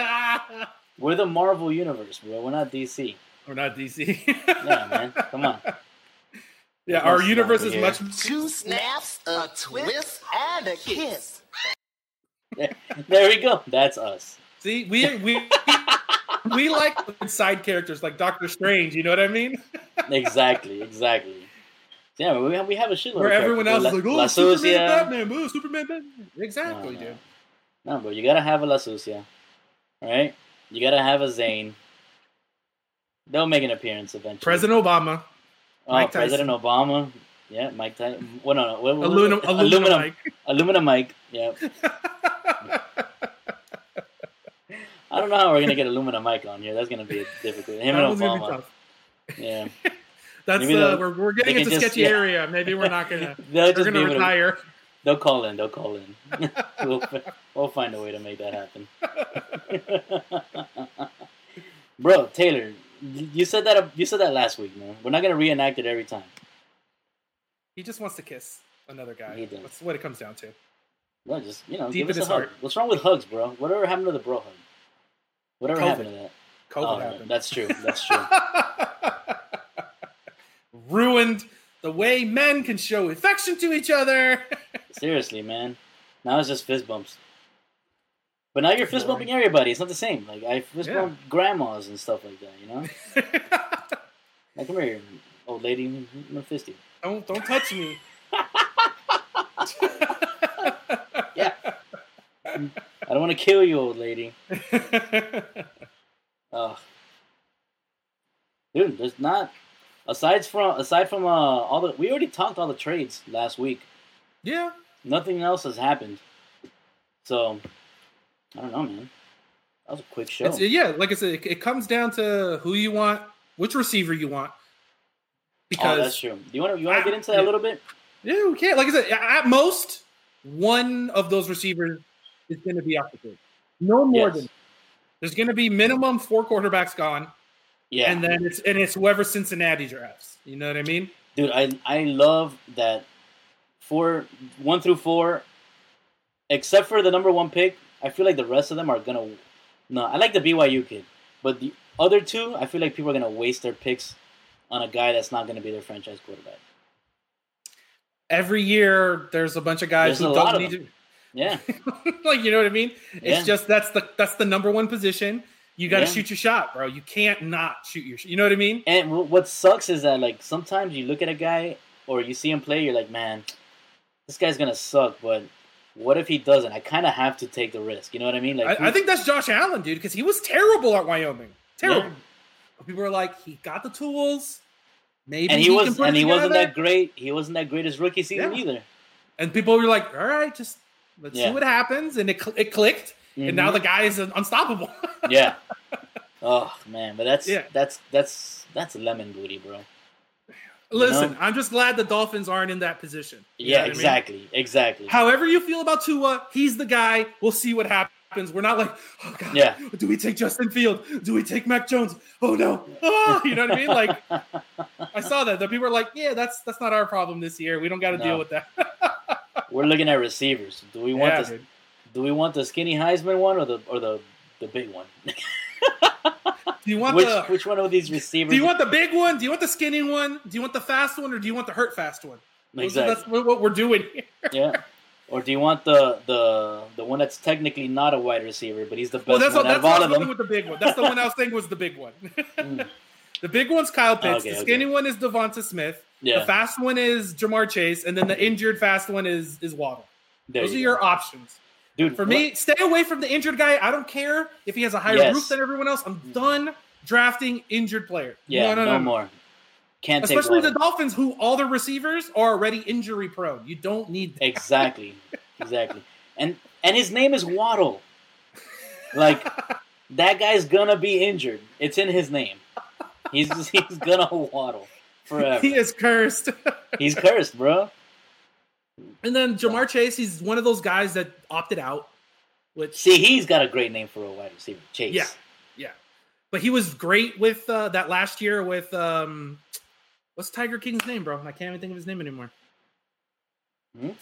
We're the Marvel Universe, bro. We're not DC. Yeah, man. Come on. Yeah, our universe is much... Two snaps, a twist, and a kiss. There we go. That's us. See, we like side characters like Doctor Strange, you know what I mean? Exactly. Yeah, we have a shitload. Where everyone else is like, oh, Superman, Batman. Exactly, dude. No, bro, you gotta have a La Sucia, right? You gotta have a Zane. They'll make an appearance eventually. President Obama. Oh, President Obama. Yeah, Mike Tyson. Well, no. Aluminum Mike. Yeah. I don't know how we're going to get aluminum Mike on here. That's going to be difficult. Him and Obama. Yeah. That's we're getting into sketchy area. Maybe we're not going to. They're going to retire. They'll call in. We'll find a way to make that happen. Bro, Taylor. You said that last week, man. We're not gonna reenact it every time. He just wants to kiss another guy. That's what it comes down to. No, just deep in his heart. What's wrong with hugs, bro? Whatever happened to the bro hug? Whatever happened to that? COVID happened. That's true. Ruined the way men can show affection to each other. Seriously, man. Now it's just fist bumps. But now you're fist bumping everybody. It's not the same. Like, I fist bump grandmas and stuff like that, you know? Like, come here, old lady. I'm going to fist you. Don't touch me. Yeah. I don't want to kill you, old lady. Dude, there's not... Aside from all the... We already talked all the trades last week. Yeah. Nothing else has happened. So... I don't know, man. That was a quick show. Like I said, it comes down to who you want, which receiver you want. Because that's true. Do you want to get into that a little bit? Yeah, we can. Like I said, at most, one of those receivers is going to be off the field. No more than that. There's going to be minimum 4 quarterbacks gone. Yeah, and then it's whoever Cincinnati drafts. You know what I mean, dude? I love that 1 through 4, except for the number 1 pick. I feel like the rest of them are going to... No, I like the BYU kid. But the other 2, I feel like people are going to waste their picks on a guy that's not going to be their franchise quarterback. Every year, there's a bunch of guys who don't need to... Yeah. Like, you know what I mean? It's just that's the number 1 position. You got to shoot your shot, bro. You can't not shoot your shot. You know what I mean? And what sucks is that, like, sometimes you look at a guy or you see him play, you're like, man, this guy's going to suck, but what if he doesn't? I kind of have to take the risk. You know what I mean? Like, I think that's Josh Allen, dude, because he was terrible at Wyoming. Terrible. Yeah. But people are like, he got the tools. Maybe and he wasn't that great. He wasn't that great his rookie season either. And people were like, all right, just let's see what happens. And it clicked. Mm-hmm. And now the guy is unstoppable. Yeah. Oh man, but that's lemon booty, bro. Listen, you know? I'm just glad the Dolphins aren't in that position. Yeah, exactly, I mean? Exactly. However you feel about Tua, he's the guy. We'll see what happens. We're not like, oh god, do we take Justin Fields? Do we take Mac Jones? Oh no, oh, you know what I mean? Like, I saw that people were like, yeah, that's not our problem this year. We don't got to deal with that. We're looking at receivers. Do we want this? Do we want the skinny Heisman one or the big one? Do you want which one of these receivers? Do you want the big one? Do you want the skinny one? Do you want the fast one, or do you want the hurt fast one? Exactly. That's what we're doing here. Yeah. Or do you want the one that's technically not a wide receiver, but he's the best one out of all of them? With the big one. That's the one I was thinking was the big one. The big one's Kyle Pitts. Okay, the skinny one is Devonta Smith. Yeah. The fast one is Jamar Chase, and then the injured fast one is Waddle. Those are your options. Dude, for me, stay away from the injured guy. I don't care if he has a higher roof than everyone else. I'm done drafting injured players. Yeah, no more. Can't take especially the Dolphins, who all their receivers are already injury prone. You don't need that. Exactly. And his name is Waddle. Like, that guy's gonna be injured. It's in his name. He's gonna waddle forever. He is cursed. He's cursed, bro. And then Jamar Chase, he's one of those guys that opted out. Which, see, he's got a great name for a wide receiver, Chase. Yeah. But he was great with that last year with what's Tiger King's name, bro? I can't even think of his name anymore.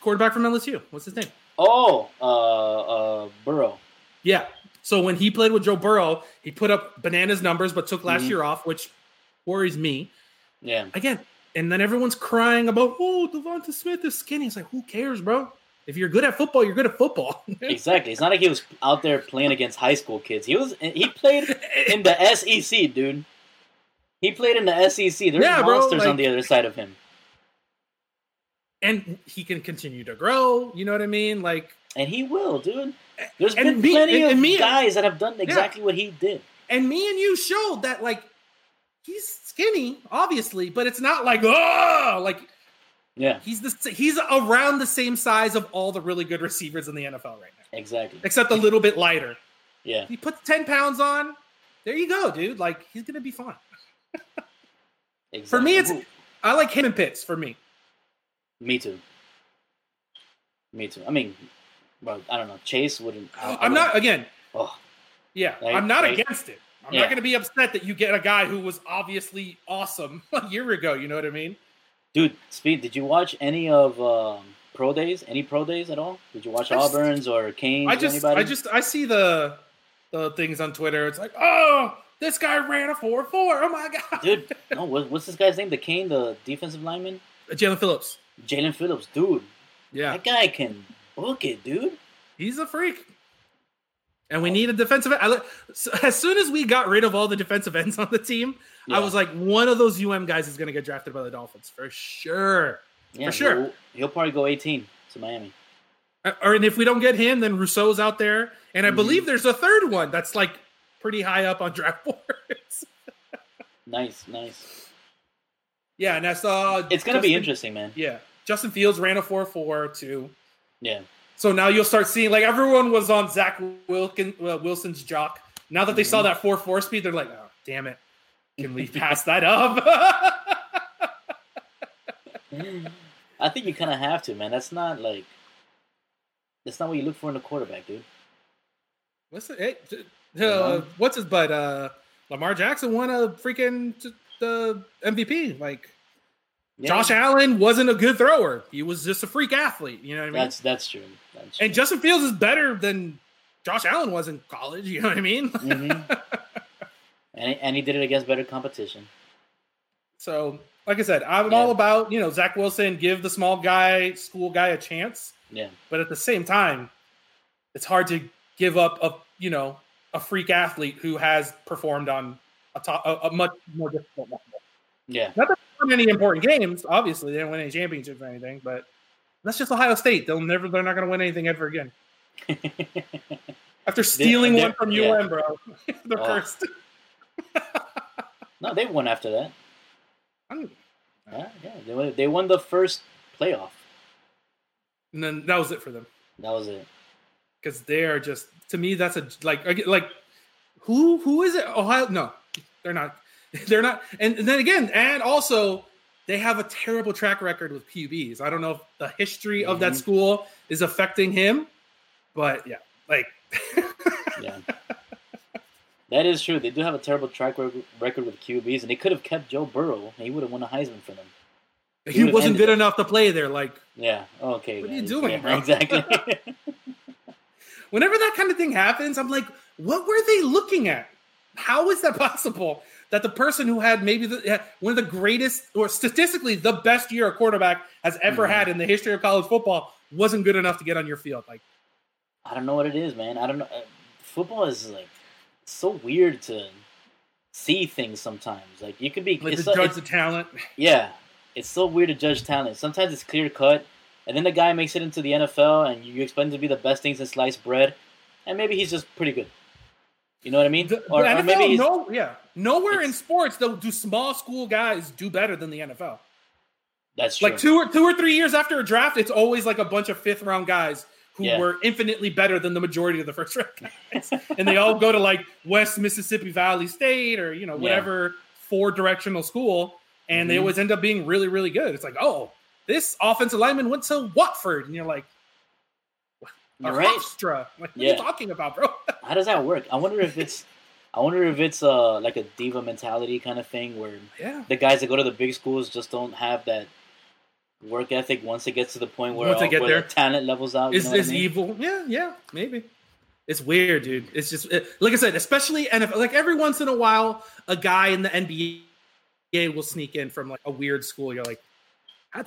Quarterback from LSU. What's his name? Oh, Burrow. Yeah. So when he played with Joe Burrow, he put up bananas numbers, but took last year off, which worries me. Yeah. Again. And then everyone's crying about, oh, Devonta Smith is skinny. It's like, who cares, bro? If you're good at football, you're good at football. Exactly. It's not like he was out there playing against high school kids. He played in the SEC, dude. He played in the SEC. There's monsters on the other side of him. And he can continue to grow. You know what I mean? Like, and he will, dude. There's been plenty of guys that have done exactly what he did. And me and you showed that, like, he's skinny, obviously, but it's not like, oh, like, yeah, he's around the same size of all the really good receivers in the NFL right now. Exactly. Except a little bit lighter. Yeah. He puts 10 pounds on. There you go, dude. Like, he's going to be fine. Exactly. For me, I like him and Pitts for me. Me too. I mean, well, I don't know. Chase wouldn't. I'm not against it. I'm not going to be upset that you get a guy who was obviously awesome a year ago. You know what I mean? Dude, Speed, did you watch any of pro days? Any pro days at all? Did you watch Auburn's or Kane's? I see the things on Twitter. It's like, oh, this guy ran a 4.4. Oh, my God. Dude, no, what's this guy's name? The Kane, the defensive lineman? Jalen Phillips, dude. Yeah. That guy can book it, dude. He's a freak. And we need a defensive end. As soon as we got rid of all the defensive ends on the team, I was like, one of those UM guys is going to get drafted by the Dolphins for sure. Yeah, for sure. He'll probably go 18 to Miami. And if we don't get him, then Rousseau's out there. And I believe there's a third one that's like pretty high up on draft boards. Nice. Yeah, and I saw it's going to be interesting, man. Yeah. Justin Fields ran a 4.4 too. Yeah. So now you'll start seeing, like, everyone was on Zach Wilson's jock. Now that they saw that 4.4 speed, they're like, oh, damn it. Can we pass that up? I think you kind of have to, man. That's not what you look for in a quarterback, dude. What's his butt? Lamar Jackson won a freaking MVP, like. Yeah. Josh Allen wasn't a good thrower. He was just a freak athlete. You know what I mean? That's true. And Justin Fields is better than Josh Allen was in college. You know what I mean? And he did it against better competition. So, like I said, I'm all about, Zach Wilson, give the small guy, school guy a chance. Yeah. But at the same time, it's hard to give up a freak athlete who has performed on a much more difficult level. Yeah. Not that they won any important games. Obviously, they didn't win any championships or anything, but that's just Ohio State. They're not going to win anything ever again. After stealing one from UM, bro. They're cursed. No, they won after that. They won the first playoff. And then that was it for them. That was it. Because they are just, to me, that's a, like who is it? Ohio? No, they're not. They're not. And then again, and also they have a terrible track record with QBs. I don't know if the history of that school is affecting him, but yeah, like. Yeah. That is true. They do have a terrible track record with QBs, and they could have kept Joe Burrow, and he would have won a Heisman for them. He wasn't good enough to play there. Like, yeah, okay. What are you doing, bro? Exactly. Whenever that kind of thing happens, I'm like, what were they looking at? How is that possible that the person who had maybe one of the greatest or statistically the best year a quarterback has ever had in the history of college football wasn't good enough to get on your field? Like, I don't know what it is, man. I don't know. Football is like so weird to see things sometimes. Like you could be like judge the talent. Yeah, it's so weird to judge talent. Sometimes it's clear cut. And then the guy makes it into the NFL, and you expect him to be the best thing since sliced bread, and maybe he's just pretty good. You know what I mean? Or maybe he's, nowhere in sports do small school guys do better than the NFL. That's true. Like two or three years after a draft, it's always like a bunch of fifth round guys who were infinitely better than the majority of the first round guys, and they all go to like West Mississippi Valley State or whatever four directional school, and they always end up being really really good. It's like this offensive lineman went to Watford, and you're like, Hofstra. Like, what are you talking about, bro? How does that work? I wonder if it's like a diva mentality kind of thing where the guys that go to the big schools just don't have that work ethic once it gets to the point where their talent levels out. Is evil? Yeah, maybe. It's weird, dude. It's just like I said, especially NFL. Like every once in a while, a guy in the NBA will sneak in from like a weird school. You're like. How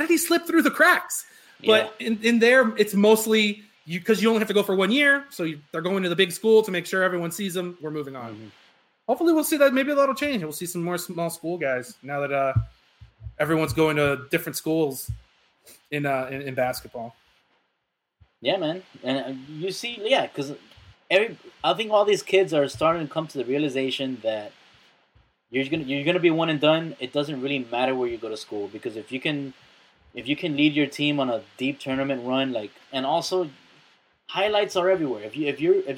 did he slip through the cracks? But in there, it's mostly because you only have to go for 1 year. So they're going to the big school to make sure everyone sees them. We're moving on. Hopefully we'll see that. Maybe that'll change. We'll see some more small school guys now that everyone's going to different schools in basketball. Yeah, man. And you see, because I think all these kids are starting to come to the realization that you're gonna be one and done. It doesn't really matter where you go to school because if you can lead your team on a deep tournament run, and also highlights are everywhere. If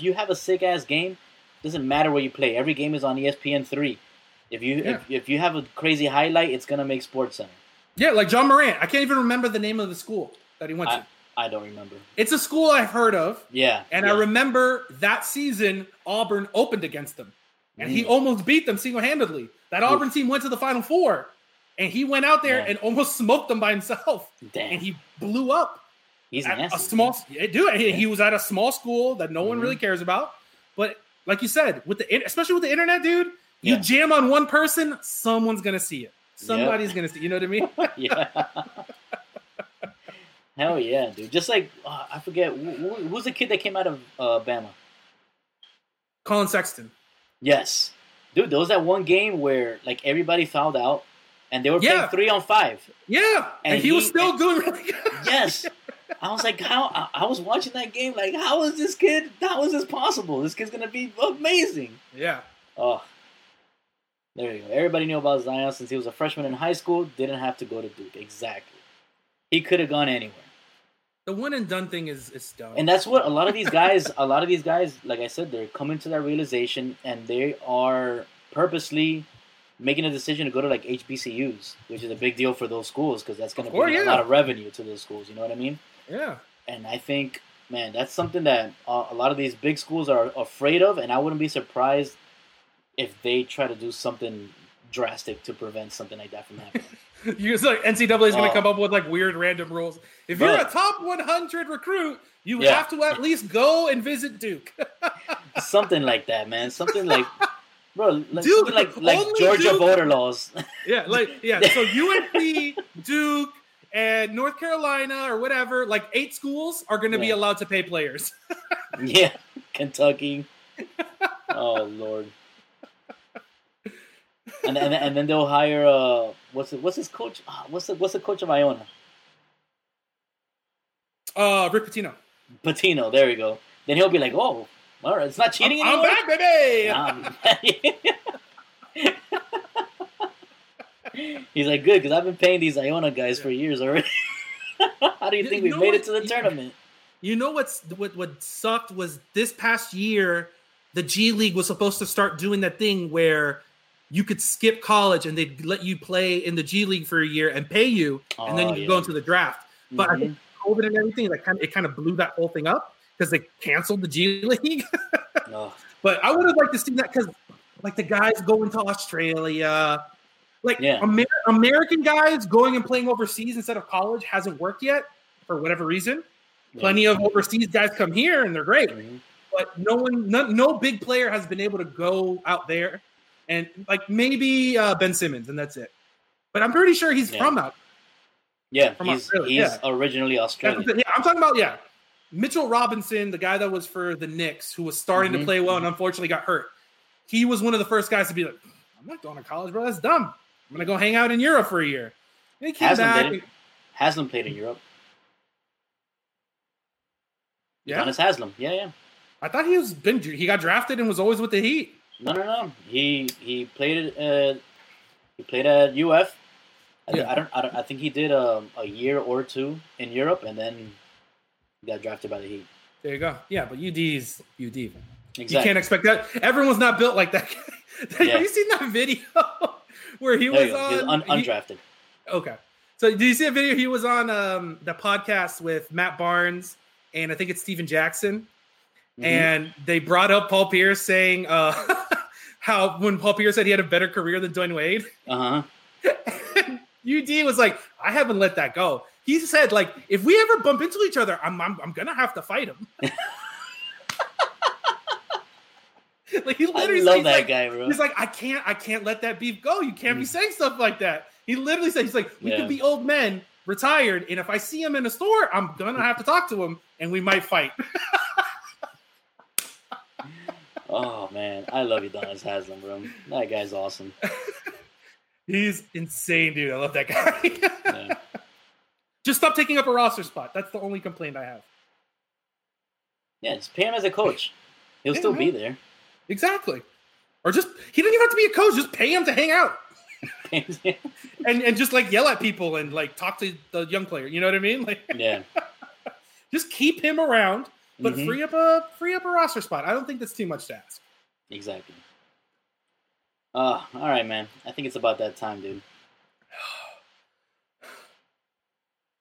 you have a sick ass game, it doesn't matter where you play. Every game is on ESPN3. If you have a crazy highlight, it's gonna make SportsCenter. Yeah, like John Morant. I can't even remember the name of the school that he went to. I don't remember. It's a school I've heard of. Yeah. And I remember that season Auburn opened against them. And he almost beat them single-handedly. That Auburn team went to the Final Four, and he went out there and almost smoked them by himself. Damn. And he blew up. He's nasty. He was at a small school that no one really cares about. But like you said, especially with the internet, dude, you jam on one person, someone's gonna see it. Somebody's gonna see. You know what I mean? Yeah. Hell yeah, dude. Just like I forget who's the kid that came out of Bama? Colin Sexton. Yes. Dude, there was that one game where everybody fouled out and they were playing 3-on-5. Yeah. And he was still doing really good. Yes. I was like, I was watching that game, how is this possible? This kid's gonna be amazing. Yeah. Oh. There you go. Everybody knew about Zion since he was a freshman in high school, didn't have to go to Duke. Exactly. He could have gone anywhere. The one and done thing is dumb. And that's what a lot of these guys, like I said, they're coming to that realization and they are purposely making a decision to go to HBCUs, which is a big deal for those schools because that's going to bring a lot of revenue to those schools. You know what I mean? Yeah. And I think, man, that's something that a lot of these big schools are afraid of, and I wouldn't be surprised if they try to do something drastic to prevent something like that from happening. NCAA is going to come up with weird random rules. If you're a top 100 recruit, you have to at least go and visit Duke. Something like that, man. Something like, bro, Duke, like Georgia Duke. Voter laws. Yeah, So UNC, Duke, and North Carolina or whatever, 8 schools are going to be allowed to pay players. Yeah. Kentucky. Oh Lord. And then they'll hire what's his coach? What's the coach of Iona? Rick Pitino. Pitino, there you go. Then he'll be like, oh, all right, it's not cheating anymore. I'm back, baby. He's like, good, because I've been paying these Iona guys for years already. How do you think we made it to the tournament? You know what sucked was this past year, the G League was supposed to start doing that thing where you could skip college and they'd let you play in the G League for a year and pay you, and then you could go into the draft. But I think COVID and everything, it kind of blew that whole thing up because they canceled the G League. But I would have liked to see that because, like, the guys going to Australia. Like, American guys going and playing overseas instead of college hasn't worked yet for whatever reason. Plenty of overseas guys come here and they're great. Mm-hmm. But no big player has been able to go out there. And, like, maybe Ben Simmons, and that's it. But I'm pretty sure he's from out. Yeah, from Australia. He's originally Australian. Yeah, I'm talking about, Mitchell Robinson, the guy that was for the Knicks, who was starting to play well and unfortunately got hurt. He was one of the first guys to be like, I'm not going to college, bro. That's dumb. I'm going to go hang out in Europe for a year. And he came back. Haslam played in Europe. Yeah. Udonis Haslam. Yeah. I thought he got drafted and was always with the Heat. No. He played at UF. Yeah. I think he did a year or two in Europe and then got drafted by the Heat. There you go. Yeah, but UD's UD. Exactly. You can't expect that. Everyone's not built like that. Have you seen that video? Where he was on undrafted. Okay. So did you see a video? He was on the podcast with Matt Barnes and I think it's Steven Jackson. Mm-hmm. And they brought up Paul Pierce saying how when Paul Pierce said he had a better career than Dwayne Wade. UD was like, I haven't let that go. He said, like, if we ever bump into each other, I'm going to have to fight him. Like he literally, I love that guy, bro. He's like, I can't let that beef go. You can't be saying stuff like that. He literally said, he's like, we could be old men, retired, and if I see him in a store, I'm gonna have to talk to him, and we might fight. Oh man, I love Udonis Haslam, bro. That guy's awesome. He's insane, dude. I love that guy. Yeah. Just stop taking up a roster spot. That's the only complaint I have. Yeah, just pay him as a coach. He'll still be there. Exactly. Or just, he didn't even have to be a coach. Just pay him to hang out and just like yell at people and like talk to the young player. You know what I mean? Like, yeah. Just keep him around, but free up a roster spot. I don't think that's too much to ask. Exactly. All right, man. I think it's about that time, dude.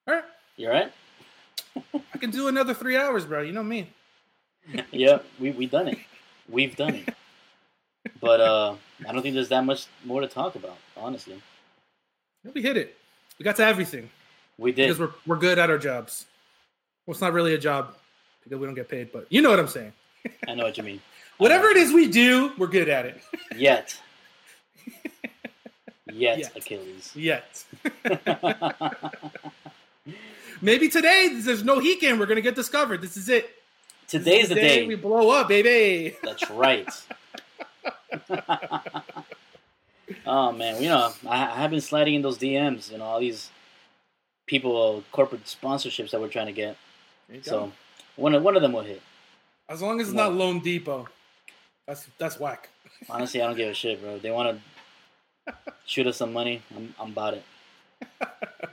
All right. You all right? I can do another 3 hours, bro. You know me. Yeah, we done it. We've done it. But I don't think there's that much more to talk about, honestly. We hit it. We got to everything. We did. Because we're good at our jobs. Well, it's not really a job because we don't get paid, but you know what I'm saying. I know what you mean. Whatever it is we do, we're good at it. Yet. Yet. Achilles. Yet. Maybe today there's no heat game. We're going to get discovered. This is it. Today's the day we blow up, baby. That's right. Oh man, I have been sliding in those DMs, all these people, corporate sponsorships that we're trying to get. So one of them will hit. As long as it's not loanDepot, that's whack. Honestly, I don't give a shit, bro. If they want to shoot us some money, I'm about it.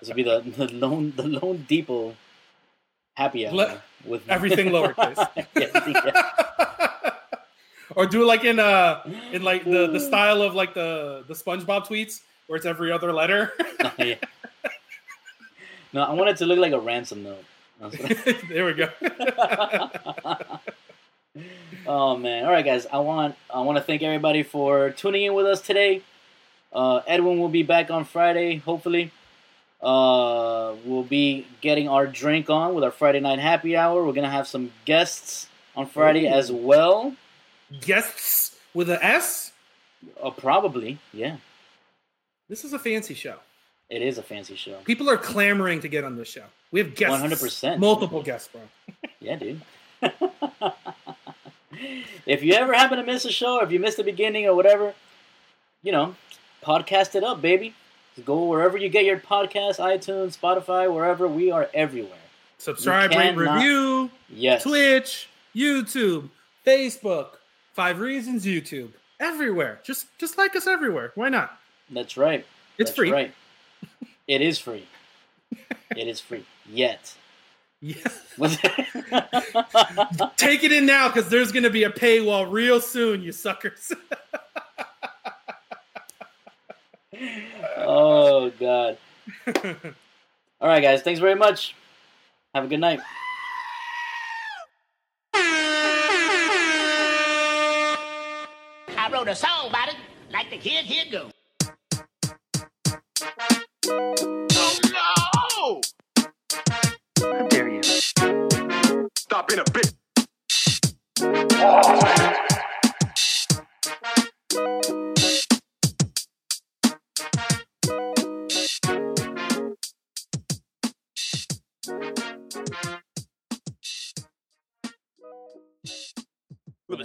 This will be the loanDepot happy hour. With everything lowercase. Yeah. Or do it like in like the style of like the SpongeBob tweets where it's every other letter. Yeah. No, I want it to look like a ransom note. There we go. Oh man. All right guys, I want to thank everybody for tuning in with us today. Edwin will be back on Friday, hopefully. We'll be getting our drink on with our Friday night happy hour. We're gonna have some guests on Friday as well. Guests with an S? Probably, yeah. This is a fancy show. It is a fancy show. People are clamoring to get on this show. We have guests. 100%. Multiple guests, bro. Yeah, dude. If you ever happen to miss a show, or if you missed the beginning or whatever, you know, podcast it up, baby. Just go wherever you get your podcast, iTunes, Spotify, wherever. We are everywhere. Subscribe, rate, review. Yes. Twitch, YouTube, Facebook, 5 Reasons YouTube. Everywhere. Just like us everywhere. Why not? That's right. It's free. Right. It is free. It is free. Yet. Yeah. Take it in now, because there's going to be a paywall real soon, you suckers. Oh, God. All right, guys. Thanks very much. Have a good night. I wrote a song about it, like the kid, here go. Oh, no! How dare you? Stop being a bitch. Lemon